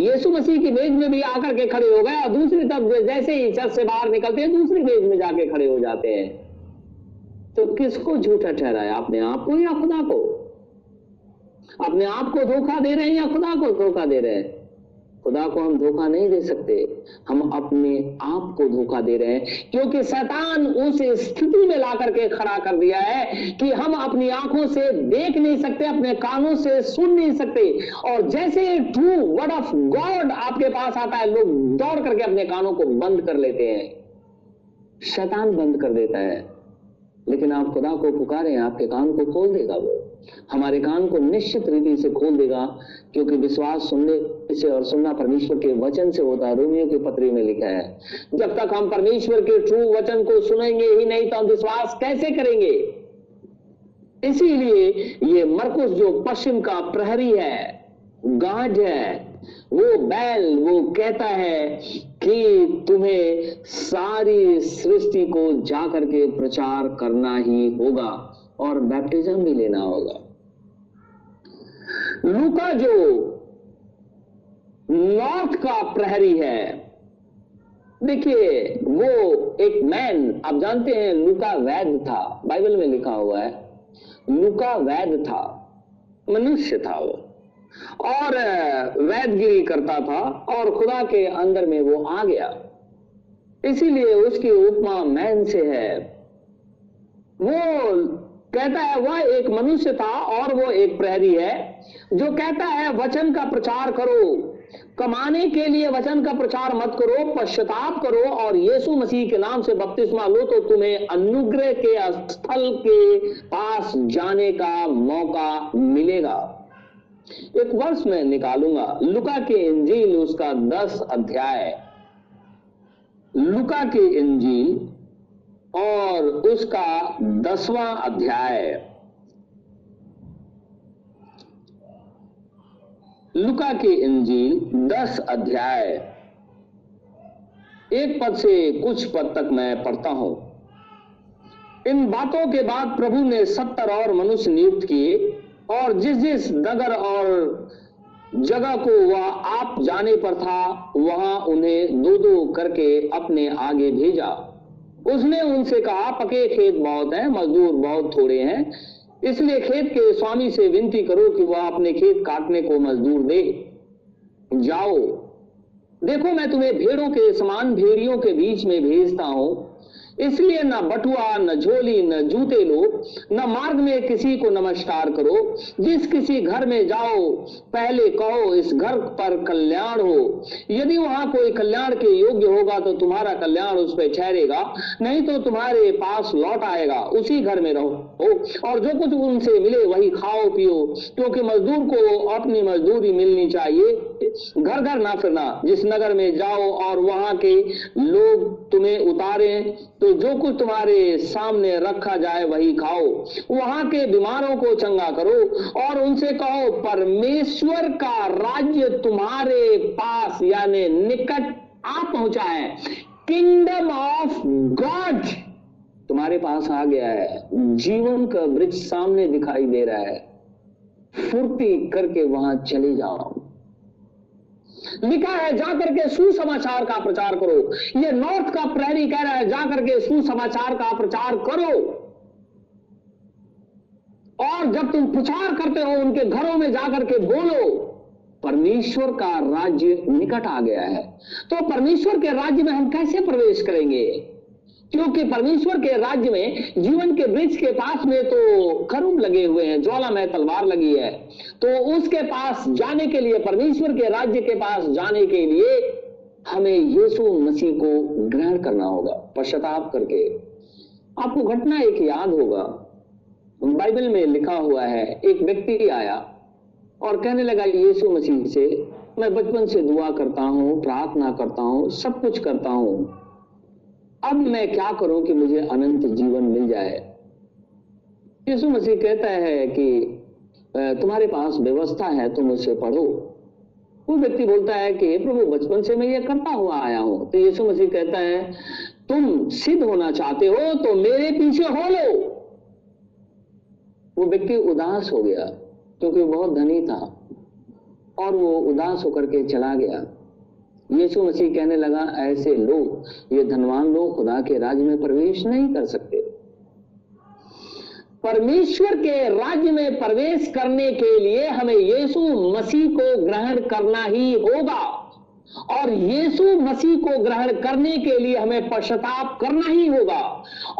यीशु मसीह की मेज में भी आकर के खड़े हो गए और दूसरी तरफ जैसे ही चर्च से बाहर निकलते हैं दूसरी मेज में जाके खड़े हो जाते हैं। तो किसको झूठा ठहराया, अपने आप को या खुदा को? अपने आप को धोखा दे रहे हैं या खुदा को धोखा दे रहे हैं? खुदा को हम धोखा नहीं दे सकते, हम अपने आप को धोखा दे रहे हैं, क्योंकि शैतान उस स्थिति में ला करके खड़ा कर दिया है कि हम अपनी आंखों से देख नहीं सकते, अपने कानों से सुन नहीं सकते, और जैसे ट्रू वर्ड ऑफ गॉड आपके पास आता है लोग दौड़ करके अपने कानों को बंद कर लेते हैं। शैतान बंद कर देता है, लेकिन आप खुदा को पुकारें, आपके कान को खोल देगा वो। हमारे कान को निश्चित रीति से खोल देगा, क्योंकि विश्वास सुनने से और सुनना परमेश्वर के वचन से होता है। रोमियों की पत्री में लिखा है, जब तक हम परमेश्वर के ट्रू वचन को सुनेंगे ही नहीं तो हम विश्वास कैसे करेंगे? इसीलिए ये मरकुस जो पश्चिम का प्रहरी है, गार्ड है, वो बैल, वो कहता है कि तुम्हें सारी सृष्टि को जाकर के प्रचार करना ही होगा और बैप्टिज्म भी लेना होगा। लूका जो नॉर्थ का प्रहरी है, देखिए वो एक मैन, आप जानते हैं लूका वैद्य था, बाइबल में लिखा हुआ है लूका वैद्य था, मनुष्य था वो, और वैद्यगिरी करता था और खुदा के अंदर में वो आ गया, इसीलिए उसकी उपमा मैन से है। वो कहता है वह एक मनुष्य था और वो एक प्रहरी है जो कहता है वचन का प्रचार करो, कमाने के लिए वचन का प्रचार मत करो, पश्चाताप करो और यीशु मसीह के नाम से बपतिस्मा लो तो तुम्हें अनुग्रह के स्थल के पास जाने का मौका मिलेगा। एक वर्ष में निकालूंगा, लुका की इंजील उसका 10 अध्याय, लुका की इंजील और उसका 10वां अध्याय, लुका की इंजील 10 अध्याय 1 पद से कुछ पद तक मैं पढ़ता हूं। इन बातों के बाद प्रभु ने 70 और मनुष्य नियुक्त किए और जिस जिस नगर और जगह को वह आप जाने पर था वहां उन्हें 2-2 करके अपने आगे भेजा। उसने उनसे कहा पके खेत बहुत हैं, मजदूर बहुत थोड़े हैं, इसलिए खेत के स्वामी से विनती करो कि वह अपने खेत काटने को मजदूर दे। जाओ, देखो मैं तुम्हें भेड़ों के समान भेड़ियों के बीच में भेजता हूं, इसलिए न बटुआ, न झोली, न जूते लो, न मार्ग में किसी को नमस्कार करो। जिस किसी घर में जाओ पहले कहो इस घर पर कल्याण हो, यदि वहां कोई कल्याण के योग्य होगा तो तुम्हारा कल्याण उस पर ठहरेगा, नहीं तो तुम्हारे पास लौट आएगा। उसी घर में रहो और जो कुछ उनसे मिले वही खाओ पियो, क्योंकि मजदूर को अपनी मजदूरी मिलनी चाहिए। घर घर ना फिरना, जिस नगर में जाओ और वहां के लोग तुम्हें उतारे तो जो कुछ तुम्हारे सामने रखा जाए वही खाओ। वहां के बीमारों को चंगा करो और उनसे कहो परमेश्वर का राज्य तुम्हारे पास यानी निकट आ पहुंचा है, किंगडम ऑफ गॉड तुम्हारे पास आ गया है, जीवन का वृक्ष सामने दिखाई दे रहा है, फुर्ती करके वहां चले जाओ। लिखा है जाकर के सुसमाचार का प्रचार करो, ये नॉर्थ का प्रहरी कह रहा है जाकर के सुसमाचार का प्रचार करो, और जब तुम प्रचार करते हो उनके घरों में जाकर के बोलो परमेश्वर का राज्य निकट आ गया है। तो परमेश्वर के राज्य में हम कैसे प्रवेश करेंगे? क्योंकि परमेश्वर के राज्य में जीवन के वृक्ष के पास में तो खरूब लगे हुए हैं, ज्वाला में तलवार लगी है, तो उसके पास जाने के लिए, परमेश्वर के राज्य के पास जाने के लिए हमें यीशु मसीह को ग्रहण करना होगा पश्चाताप करके। आपको घटना एक याद होगा, बाइबल में लिखा हुआ है, एक व्यक्ति आया और कहने लगा यीशु मसीह से, मैं बचपन से दुआ करता हूँ, प्रार्थना करता हूँ, सब कुछ करता हूँ, अब मैं क्या करूं कि मुझे अनंत जीवन मिल जाए। यीशु मसीह कहता है कि तुम्हारे पास व्यवस्था है, तुम उसे पढ़ो। वो व्यक्ति बोलता है कि प्रभु बचपन से मैं ये करता हुआ आया हूं। तो यीशु मसीह कहता है तुम सिद्ध होना चाहते हो तो मेरे पीछे हो लो। वो व्यक्ति उदास हो गया क्योंकि वो बहुत धनी था और वो उदास होकर के चला गया। यीशु मसीह कहने लगा ऐसे लोग, ये धनवान लोग खुदा के राज्य में प्रवेश नहीं कर सकते। परमेश्वर के राज्य में प्रवेश करने के लिए हमें यीशु मसीह को ग्रहण करना ही होगा और यीशु मसीह को ग्रहण करने के लिए हमें पश्चाताप करना ही होगा।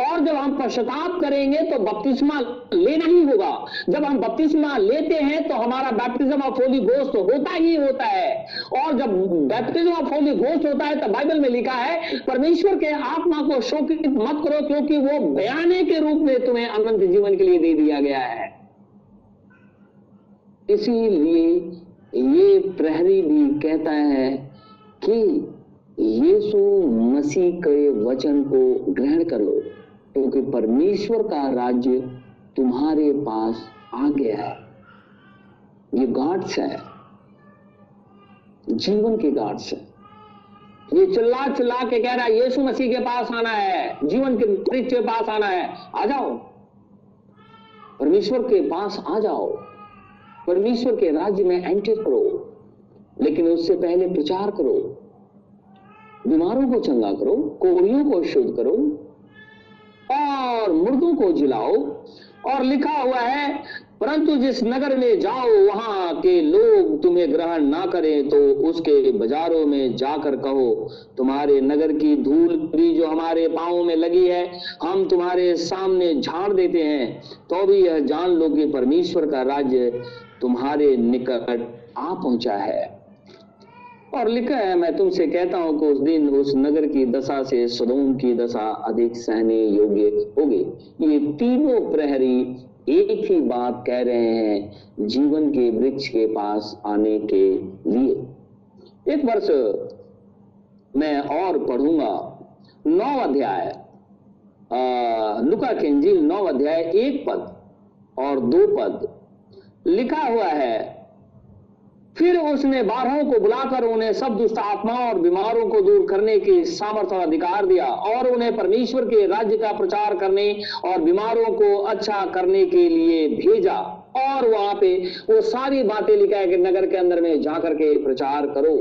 और जब हम पश्चाताप करेंगे तो बपतिस्मा लेना ही होगा। जब हम बपतिस्मा लेते हैं तो हमारा बैप्टिज्म ऑफ होली घोस्ट होता ही होता है। और जब बैप्टिज्म ऑफ होली घोस्ट होता है तो बाइबल में लिखा है परमेश्वर के आत्मा को शोकित मत करो क्योंकि वो बयाने के रूप में तुम्हें अनंत जीवन के लिए दे दिया गया है। इसीलिए ये प्रहरी भी कहता है कि यीशु मसीह के वचन को ग्रहण कर लो क्योंकि परमेश्वर का राज्य तुम्हारे पास आ गया है। ये गाट्स है, जीवन के गाट्स है। ये चिल्ला चिल्ला के कह रहा है यीशु मसीह के पास आना है, जीवन के वृक्ष के पास आना है, आ जाओ परमेश्वर के पास, आ जाओ परमेश्वर के राज्य में एंटर करो। लेकिन उससे पहले प्रचार करो, बीमारों को चंगा करो, कोढ़ियों को शुद्ध करो और मुर्दों को जिलाओ। और लिखा हुआ है परंतु जिस नगर में जाओ वहां के लोग तुम्हें ग्रहण ना करें तो उसके बाजारों में जाकर कहो तुम्हारे नगर की धूल भी जो हमारे पांवों में लगी है हम तुम्हारे सामने झाड़ देते हैं, तो भी यह जान लो कि परमेश्वर का राज्य तुम्हारे निकट आ पहुंचा है। और लिखा है मैं तुमसे कहता हूं कि उस दिन उस नगर की दशा से सदोम की दशा अधिक सहने योग्य होगी। ये तीनों प्रहरी एक ही बात कह रहे हैं जीवन के वृक्ष के पास आने के लिए। एक वर्ष मैं और पढ़ूंगा, 9 अध्याय लुका की इंजील 9 अध्याय 1 पद और 2 पद लिखा हुआ है, फिर उसने 12 को बुलाकर उन्हें सब दुष्ट आत्माओं और बीमारों को दूर करने की सामर्थ और अधिकार दिया और उन्हें परमेश्वर के राज्य का प्रचार करने और बीमारों को अच्छा करने के लिए भेजा। और वहां पे वो सारी बातें लिखा है कि नगर के अंदर में जाकर के प्रचार करो।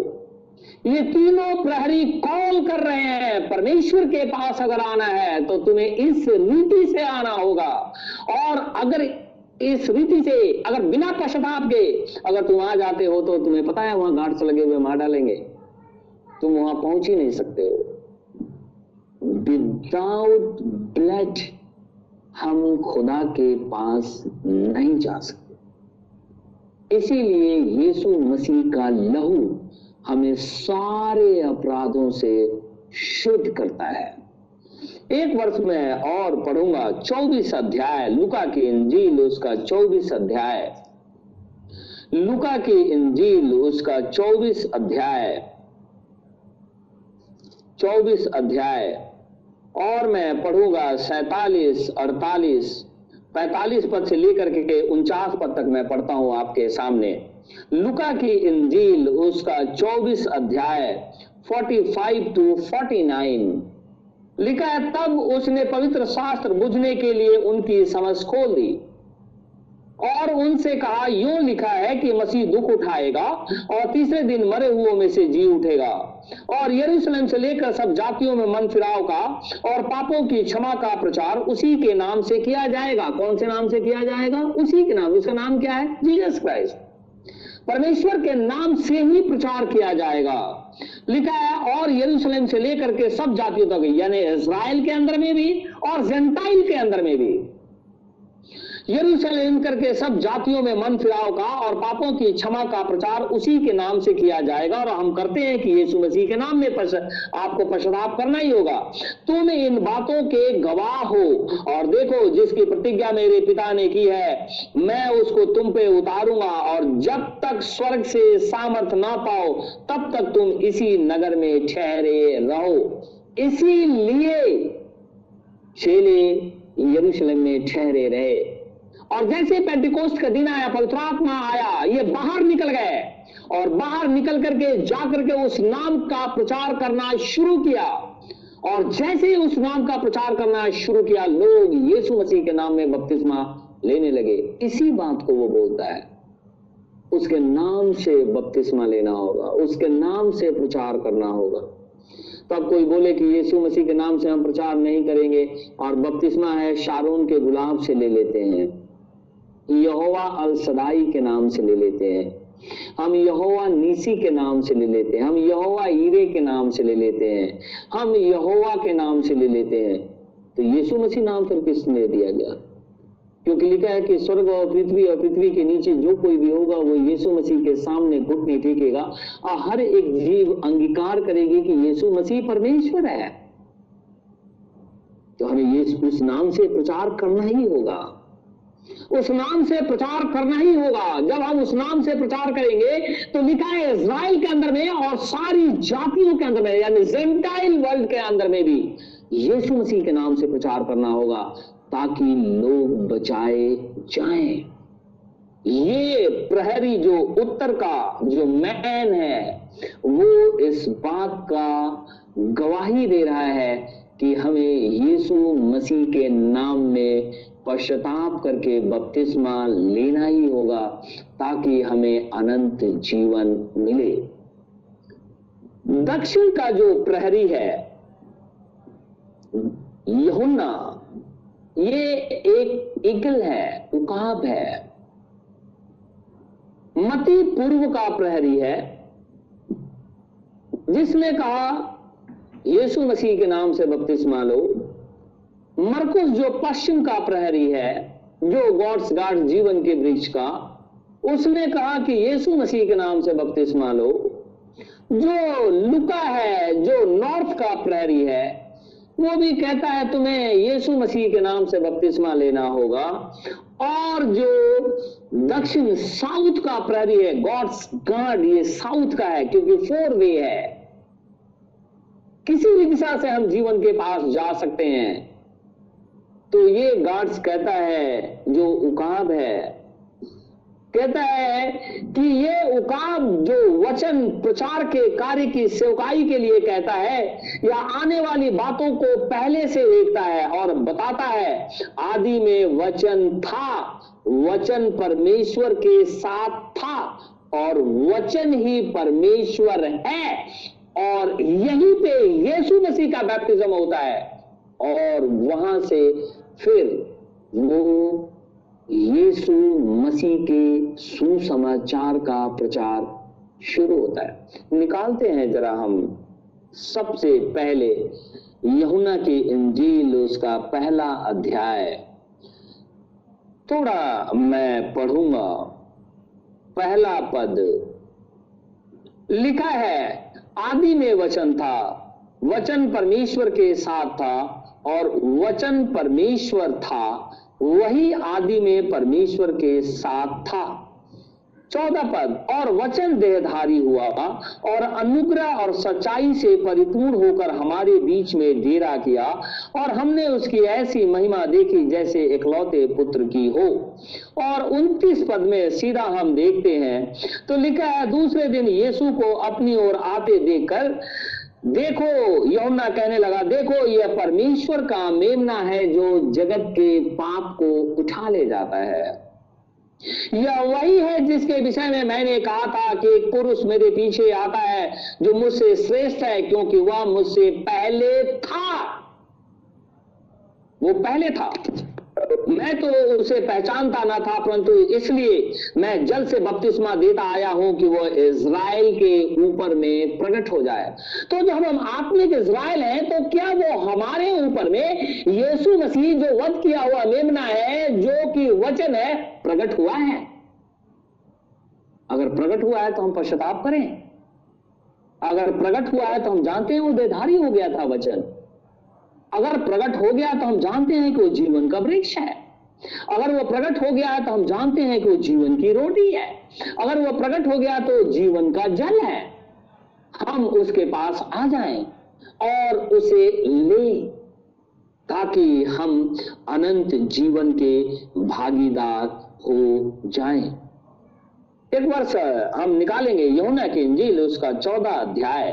ये तीनों प्रहरी कॉल कर रहे हैं परमेश्वर के पास अगर आना है तो तुम्हें इस रीति से आना होगा। और अगर इस रीति से, अगर बिना पश्चाताप के अगर तुम आ जाते हो तो तुम्हें पता है वहां गार्ड्स लगे हुए मार डालेंगे, तुम वहां पहुंच ही नहीं सकते हो। विदाउट ब्लड हम खुदा के पास नहीं जा सकते। इसीलिए यीशु मसीह का लहू हमें सारे अपराधों से शुद्ध करता है। एक वर्ष में और पढ़ूंगा, 24 अध्याय लुका की इंजील उसका 24 अध्याय, लुका की इंजील उसका 24 अध्याय, 24 अध्याय और मैं पढ़ूंगा 47, 48, 45 पद से लेकर के 49 पद तक मैं पढ़ता हूं आपके सामने। लुका की इंजील उसका 24 अध्याय 45 to 49 लिखा है, तब उसने पवित्र शास्त्र बुझने के लिए उनकी समझ खोल दी और उनसे कहा यूं लिखा है कि मसीह दुख उठाएगा और तीसरे दिन मरे हुओं में से जी उठेगा और यरूशलेम से लेकर सब जातियों में मन फिराव का और पापों की क्षमा का प्रचार उसी के नाम से किया जाएगा। कौन से नाम से किया जाएगा? उसी के नाम। उसका नाम क्या है? Jesus Christ. परमेश्वर के नाम से ही प्रचार किया जाएगा। लिखा है और यरूशलेम से लेकर के सब जातियों तक, यानी इज़राइल के अंदर में भी और जेंटाइल के अंदर में भी, यरूशलेम करके सब जातियों में मन फिराव का और पापों की क्षमा का प्रचार उसी के नाम से किया जाएगा। और हम करते हैं कि यीशु मसीह के नाम में आपको पश्चाताप करना ही होगा। तुम इन बातों के गवाह हो, और देखो जिसकी प्रतिज्ञा मेरे पिता ने की है मैं उसको तुम पे उतारूंगा, और जब तक स्वर्ग से सामर्थ ना पाओ तब तक तुम इसी नगर में ठहरे रहो। इसीलिए चेले यरूशलेम में ठहरे रहे, और जैसे पेंटिकोस्ट का दिन आया, पवित्र आत्मा आया, ये बाहर निकल गए और बाहर निकल करके जाकर के उस नाम का प्रचार करना शुरू किया। और जैसे ही उस नाम का प्रचार करना शुरू किया, लोग यीशु मसीह के नाम में बपतिस्मा लेने लगे। इसी बात को वो बोलता है, उसके नाम से बपतिस्मा लेना होगा, उसके नाम से प्रचार करना होगा। तब कोई बोले कि यीशु मसीह के नाम से हम प्रचार नहीं करेंगे और बपतिस्मा है शारोन के गुलाब से ले लेते हैं, यहोवा अल सदाई के नाम से ले लेते हैं, हम यहोवा नीसी के नाम से ले लेते हैं, हम यहोवा ईरे के नाम से ले लेते हैं, हम यहोवा के नाम से ले लेते हैं। तो यीशु मसीह नाम पर किसने दिया गया? क्योंकि लिखा है कि स्वर्ग और पृथ्वी के नीचे जो कोई भी होगा वो यीशु मसीह के सामने घुटने टेकेगा, और हर एक जीव अंगीकार करेगी कि यीशु मसीह परमेश्वर है। तो हमें उस नाम से प्रचार करना ही होगा, उस नाम से प्रचार करना ही होगा। जब हम उस नाम से प्रचार करेंगे तो लिखा है इज़राइल के अंदर में और सारी जातियों के अंदर में, यानी जेंटाइल वर्ल्ड के अंदर में भी यीशु मसीह के नाम से प्रचार करना होगा, ताकि लोग बचाए जाएं। ये प्रहरी जो उत्तर का जो मैन है वो इस बात का गवाही दे रहा है कि हमें यीशु मसीह के नाम में पश्चाताप करके बपतिस्मा लेना ही होगा, ताकि हमें अनंत जीवन मिले। दक्षिण का जो प्रहरी है यूहन्ना, ये एक ईगल है, उकाब है। मती पूर्व का प्रहरी है जिसने कहा यीशु मसीह के नाम से बपतिस्मा लो। मरकुस जो पश्चिम का प्रहरी है, जो गॉड्स गार्ड जीवन के वृक्ष का, उसने कहा कि यीशु मसीह के नाम से बपतिस्मा लो। जो लुका है जो नॉर्थ का प्रहरी है, वो भी कहता है तुम्हें यीशु मसीह के नाम से बपतिस्मा लेना होगा। और जो दक्षिण साउथ का प्रहरी है, गॉड्स गार्ड, ये साउथ का है क्योंकि 4 वे है, किसी भी दिशा से हम जीवन के पास जा सकते हैं। तो ये गार्ड्स कहता है, जो उकाब है, कहता है कि ये उकाब जो वचन प्रचार के कार्य की सेवकाई के लिए कहता है या आने वाली बातों को पहले से देखता है और बताता है, आदि में वचन था, वचन परमेश्वर के साथ था और वचन ही परमेश्वर है, और यहीं पे यीशु मसीह का बैप्टिज्म होता है, और वहां से फिर वो यीशु मसीह के सुसमाचार का प्रचार शुरू होता है। निकालते हैं जरा हम सबसे पहले यूहन्ना की इंजील, उसका पहला अध्याय। थोड़ा मैं पढ़ूंगा। पहला पद लिखा है, आदि में वचन था, वचन परमेश्वर के साथ था और वचन परमेश्वर था, वही आदि में परमेश्वर के साथ था। 14 पद, और वचन देहधारी हुआ और अनुग्रह और सच्चाई से परिपूर्ण होकर हमारे बीच में डेरा किया, और हमने उसकी ऐसी महिमा देखी जैसे एकलौते पुत्र की हो। और 29 पद में सीधा हम देखते हैं तो लिखा है, दूसरे दिन यीशु को अपनी ओर आते देखकर देखो, यूहन्ना कहने लगा, देखो यह परमेश्वर का मेमना है जो जगत के पाप को उठा ले जाता है। यह वही है जिसके विषय में मैंने कहा था कि एक पुरुष मेरे पीछे आता है जो मुझसे श्रेष्ठ है, क्योंकि वह मुझसे पहले था। वो पहले था, मैं तो उसे पहचानता ना था, परंतु इसलिए मैं जल से बपतिस्मा देता आया हूं कि वो इज़राइल के ऊपर में प्रकट हो जाए। तो जब हम आत्मिक इज़राइल हैं तो क्या वो हमारे ऊपर में यीशु मसीह जो वध किया हुआ मेमना है, जो कि वचन है, प्रकट हुआ है? अगर प्रकट हुआ है तो हम पश्चाताप करें। अगर प्रकट हुआ है तो हम जानते हैं वो देहधारी हो गया था वचन। अगर प्रकट हो गया तो हम जानते हैं कि वो जीवन का वृक्ष है। अगर वो प्रकट हो गया तो हम जानते हैं कि वो जीवन की रोटी है। अगर वो प्रकट हो गया तो जीवन का जल है। हम उसके पास आ जाएं और उसे लें ताकि हम अनंत जीवन के भागीदार हो जाएं। एक वर्ष हम निकालेंगे यूहन्ना की इंजील, उसका 14 अध्याय,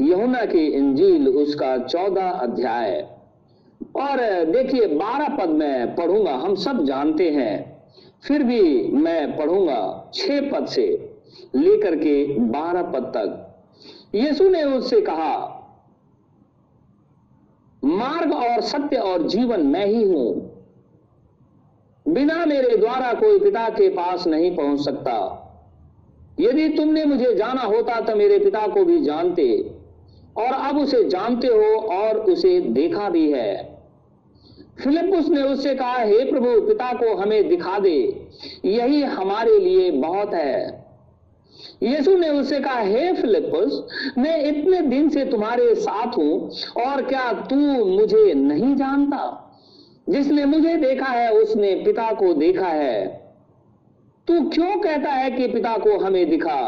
यूहन्ना की इंजील उसका 14 अध्याय, और देखिए 12 पद मैं पढ़ूंगा। हम सब जानते हैं, फिर भी मैं पढ़ूंगा 6 पद से लेकर के 12 पद तक। यीशु ने उससे कहा, मार्ग और सत्य और जीवन मैं ही हूं। बिना मेरे द्वारा कोई पिता के पास नहीं पहुंच सकता। यदि तुमने मुझे जाना होता तो मेरे पिता को भी जानते, और अब उसे जानते हो और उसे देखा भी है। फिलिप्पुस ने उससे कहा, हे प्रभु, पिता को हमें दिखा दे, यही हमारे लिए बहुत है। यीशु ने उससे कहा, हे फिलिप्पुस, मैं इतने दिन से तुम्हारे साथ हूं और क्या तू मुझे नहीं जानता? जिसने मुझे देखा है उसने पिता को देखा है। तू क्यों कहता है कि पिता को हमें दिखा?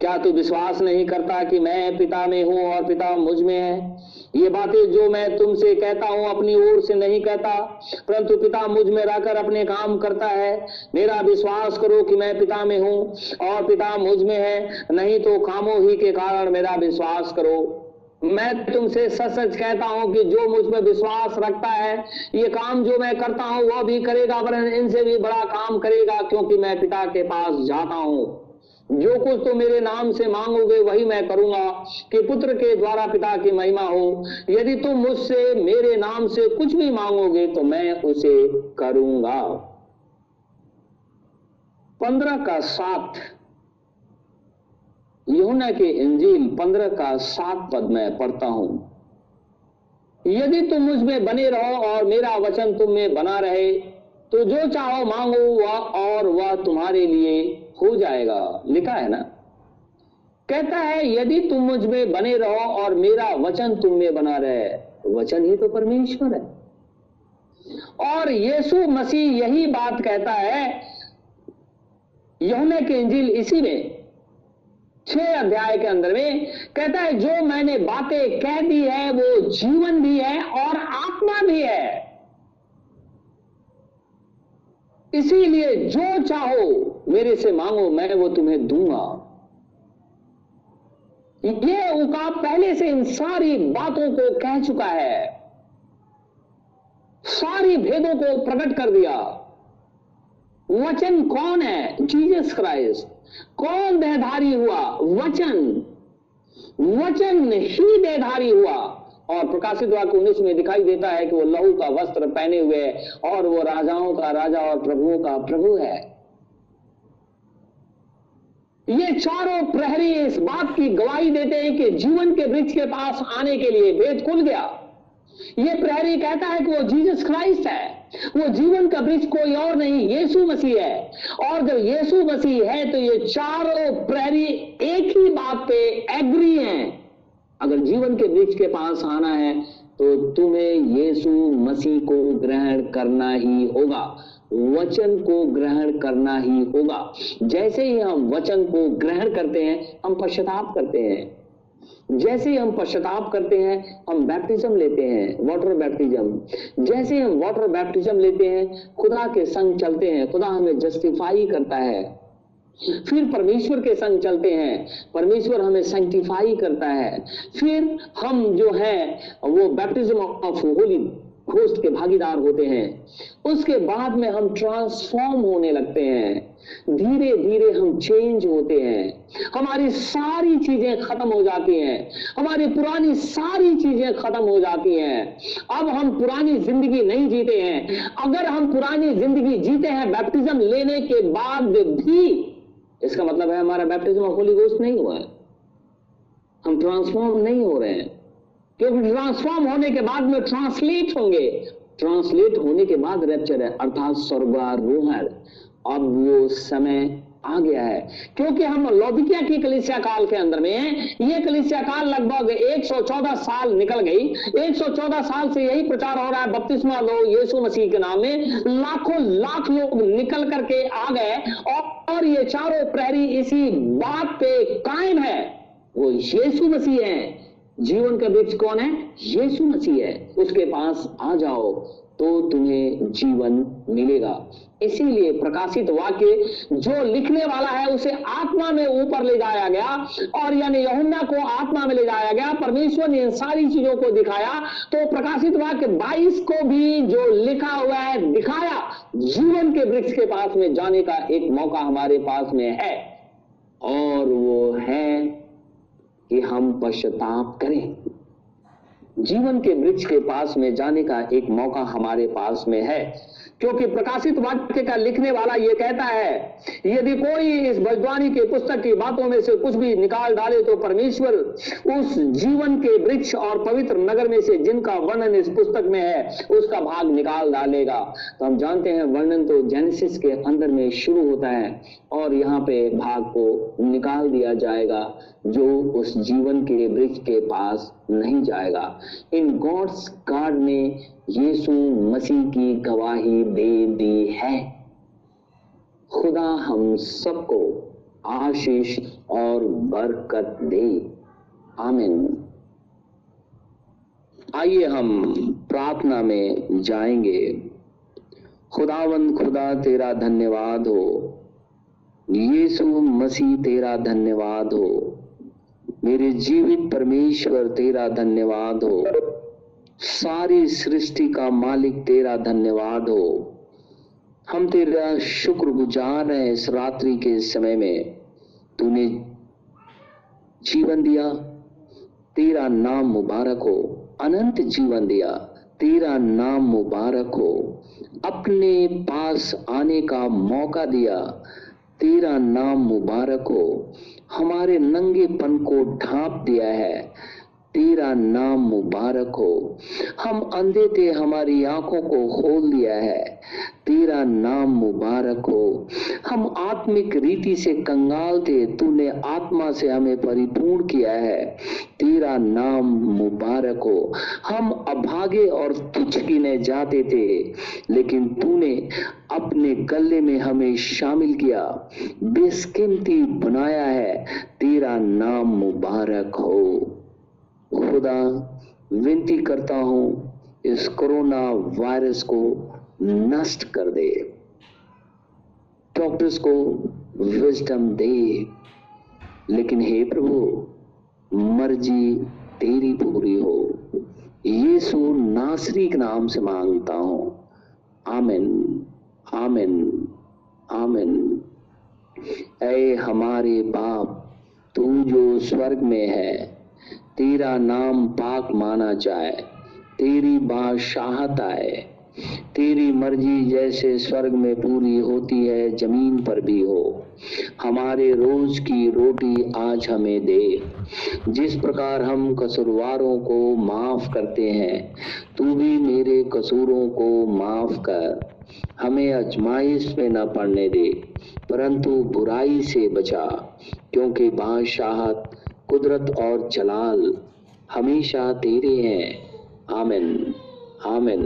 क्या तू विश्वास नहीं करता कि मैं पिता में हूं और पिता मुझ में है? ये बातें जो मैं तुमसे कहता हूं अपनी ओर से नहीं कहता, परंतु पिता मुझ में रहकर अपने काम करता है। मेरा विश्वास करो कि मैं पिता में हूं और पिता मुझ में है, नहीं तो खामोही के कारण मेरा विश्वास करो। मैं तुमसे सच सच कहता हूं कि जो मुझ पर विश्वास रखता है, ये काम जो मैं करता हूं वह भी करेगा, वरन इनसे भी बड़ा काम करेगा, क्योंकि मैं पिता के पास जाता हूं। जो कुछ तो मेरे नाम से मांगोगे वही मैं करूंगा, कि पुत्र के द्वारा पिता की महिमा हो। यदि तुम मुझसे मेरे नाम से कुछ भी मांगोगे तो मैं उसे करूंगा। 15:7, यूहन्ना के इंजील 15:7 पद में पढ़ता हूं। यदि तुम मुझ में बने रहो और मेरा वचन तुम में बना रहे, तो जो चाहो मांगो वह तुम्हारे लिए हो जाएगा। लिखा है ना, कहता है यदि तुम मुझ में बने रहो और मेरा वचन तुम में बना रहे। वचन ही तो परमेश्वर है, और यीशु मसीह यही बात कहता है। यूहन्ना के इंजील इसी में 6 अध्याय के अंदर में कहता है, जो मैंने बातें कह दी है वो जीवन भी है और आत्मा भी है। इसीलिए जो चाहो मेरे से मांगो, मैं वो तुम्हें दूंगा। ये उकाब पहले से इन सारी बातों को कह चुका है, सारी भेदों को प्रकट कर दिया। वचन कौन है? Jesus Christ. कौन देहधारी हुआ? वचन। वचन ही देहधारी हुआ, और प्रकाशित वाक्य 19 में दिखाई देता है कि वो लहू का वस्त्र पहने हुए है और वो राजाओं का राजा और प्रभुओं का प्रभु है। ये चारों प्रहरी इस बात की गवाही देते हैं कि जीवन के वृक्ष के पास आने के लिए भेद खुल गया। ये प्रहरी कहता है कि वो जीसस क्राइस्ट है, वो जीवन का वृक्ष कोई और नहीं, यीशु मसीह है। और जब यीशु मसीह है तो ये चारों प्रहरी एक ही बात पे एग्री हैं, अगर जीवन के वृक्ष के पास आना है तो तुम्हें यीशु मसीह को ग्रहण करना ही होगा, वचन को ग्रहण करना ही होगा। जैसे ही हम वचन को ग्रहण करते हैं हम पश्चाताप करते हैं। जैसे ही हम पश्चाताप करते हैं हम बैप्टिज्म लेते हैं, वाटर बैप्टिज्म। जैसे ही हम वाटर बैप्टिज्म लेते हैं खुदा के संग चलते हैं, खुदा हमें जस्टिफाई करता है। फिर परमेश्वर के संग चलते हैं, परमेश्वर हमें सैंक्टिफाई करता है। फिर हम जो है वो बैप्टिज्म ऑफ होली घोस्ट के भागीदार होते हैं। उसके बाद में हम ट्रांसफॉर्म होने लगते हैं। धीरे धीरे हम चेंज होते हैं, हमारी सारी चीजें खत्म हो जाती हैं, हमारी पुरानी सारी चीजें खत्म हो जाती हैं। अब हम पुरानी जिंदगी नहीं जीते हैं। अगर हम पुरानी जिंदगी जीते हैं बैप्टिज्म लेने के बाद भी, इसका मतलब है हमारा बैप्टिज्म ऑफ होली घोस्ट नहीं हुआ है, हम ट्रांसफॉर्म नहीं हो रहे हैं। क्योंकि ट्रांसफॉर्म होने के बाद में ट्रांसलेट होंगे, ट्रांसलेट होने के बाद रैप्चर है, अर्थात स्वर्गारोहण। अब वो समय आ गया है, क्योंकि हम लौदीकिया की कलीसिया काल के अंदर में हैं। ये कलीसिया काल लगभग 114 साल निकल गई। 114 साल से यही प्रचार हो रहा है, बपतिस्मा लो यीशु मसीह के नाम में, लाखों लाख लोग निकल करके आ गए। और ये चारों प्रहरी इसी बात पे कायम है, वो यीशु मसीह है। जीवन का बीज कौन है? यीशु मसीह है। उसके पास आ जाओ तो तुम्हें जीवन मिलेगा। इसीलिए प्रकाशित वाक्य जो लिखने वाला है उसे आत्मा में ऊपर ले जाया गया, और यानी यूहन्ना को आत्मा में ले जाया गया। परमेश्वर ने इन सारी चीजों को दिखाया, तो प्रकाशित वाक्य 22 को भी जो लिखा हुआ है दिखाया। जीवन के वृक्ष के पास में जाने का एक मौका हमारे पास में है, और वो है कि हम पश्चाताप करें। जीवन के वृक्ष के पास में जाने का एक मौका हमारे पास में है, क्योंकि प्रकाशित वाक्य का लिखने वाला यह कहता है, यदि कोई इस भविष्यवाणी के पुस्तक की बातों में से कुछ भी निकाल डाले तो परमेश्वर उस जीवन के वृक्ष और पवित्र नगर में से जिनका वर्णन इस पुस्तक में है उसका भाग निकाल डालेगा। तो हम जानते हैं वर्णन तो जेनेसिस के अंदर में शुरू होता है, और यहाँ पे भाग को निकाल दिया जाएगा जो उस जीवन के वृक्ष के पास नहीं जाएगा। इन गॉड्स कार्ड ने यीशु मसीह की गवाही दे दी है। खुदा हम सबको आशीष और बरकत दे, आमीन। आइए हम प्रार्थना में जाएंगे। खुदावंद खुदा तेरा धन्यवाद हो, यीशु मसीह तेरा धन्यवाद हो, मेरे जीवित परमेश्वर तेरा धन्यवाद हो, सारी सृष्टि का मालिक तेरा धन्यवाद हो। हम तेरा शुक्रगुजार हैं। इस रात्रि के समय में तूने जीवन दिया, तेरा नाम मुबारक हो। अनंत जीवन दिया, तेरा नाम मुबारक हो। अपने पास आने का मौका दिया, तेरा नाम मुबारक हो। हमारे नंगेपन को ढांप दिया है, तेरा नाम मुबारक हो। हम अंधे थे, हमारी आंखों को खोल दिया है, तेरा नाम मुबारक हो। हम आत्मिक रीति से कंगाल थे, तूने आत्मा से हमें परिपूर्ण किया है, तेरा नाम मुबारक हो। हम अभागे और तुच्छ गिने जाते थे, लेकिन तूने अपने गले में हमें शामिल किया, बेसकीमती बनाया है, तेरा नाम मुबारक हो। खुदा विनती करता हूं, इस कोरोना वायरस को नष्ट कर दे, डॉक्टर्स को विजडम दे, लेकिन हे प्रभु मर्जी तेरी पूरी हो। यीशु नासरी के नाम से मांगता हूं, आमीन, आमीन, आमीन। ऐ हमारे बाप, तू जो स्वर्ग में है, तेरा नाम पाक माना जाए, तेरी बादशाहत आए, तेरी मर्जी जैसे स्वर्ग में पूरी होती है जमीन पर भी हो। हमारे रोज की रोटी आज हमें दे, जिस प्रकार हम कसूरवारों को माफ करते हैं, तू भी मेरे कसूरों को माफ कर। हमें अजमाइश में न पड़ने दे, परंतु बुराई से बचा, क्योंकि बादशाहत, कुदरत और जलाल हमेशा तेरे हैं। आमीन, आमीन।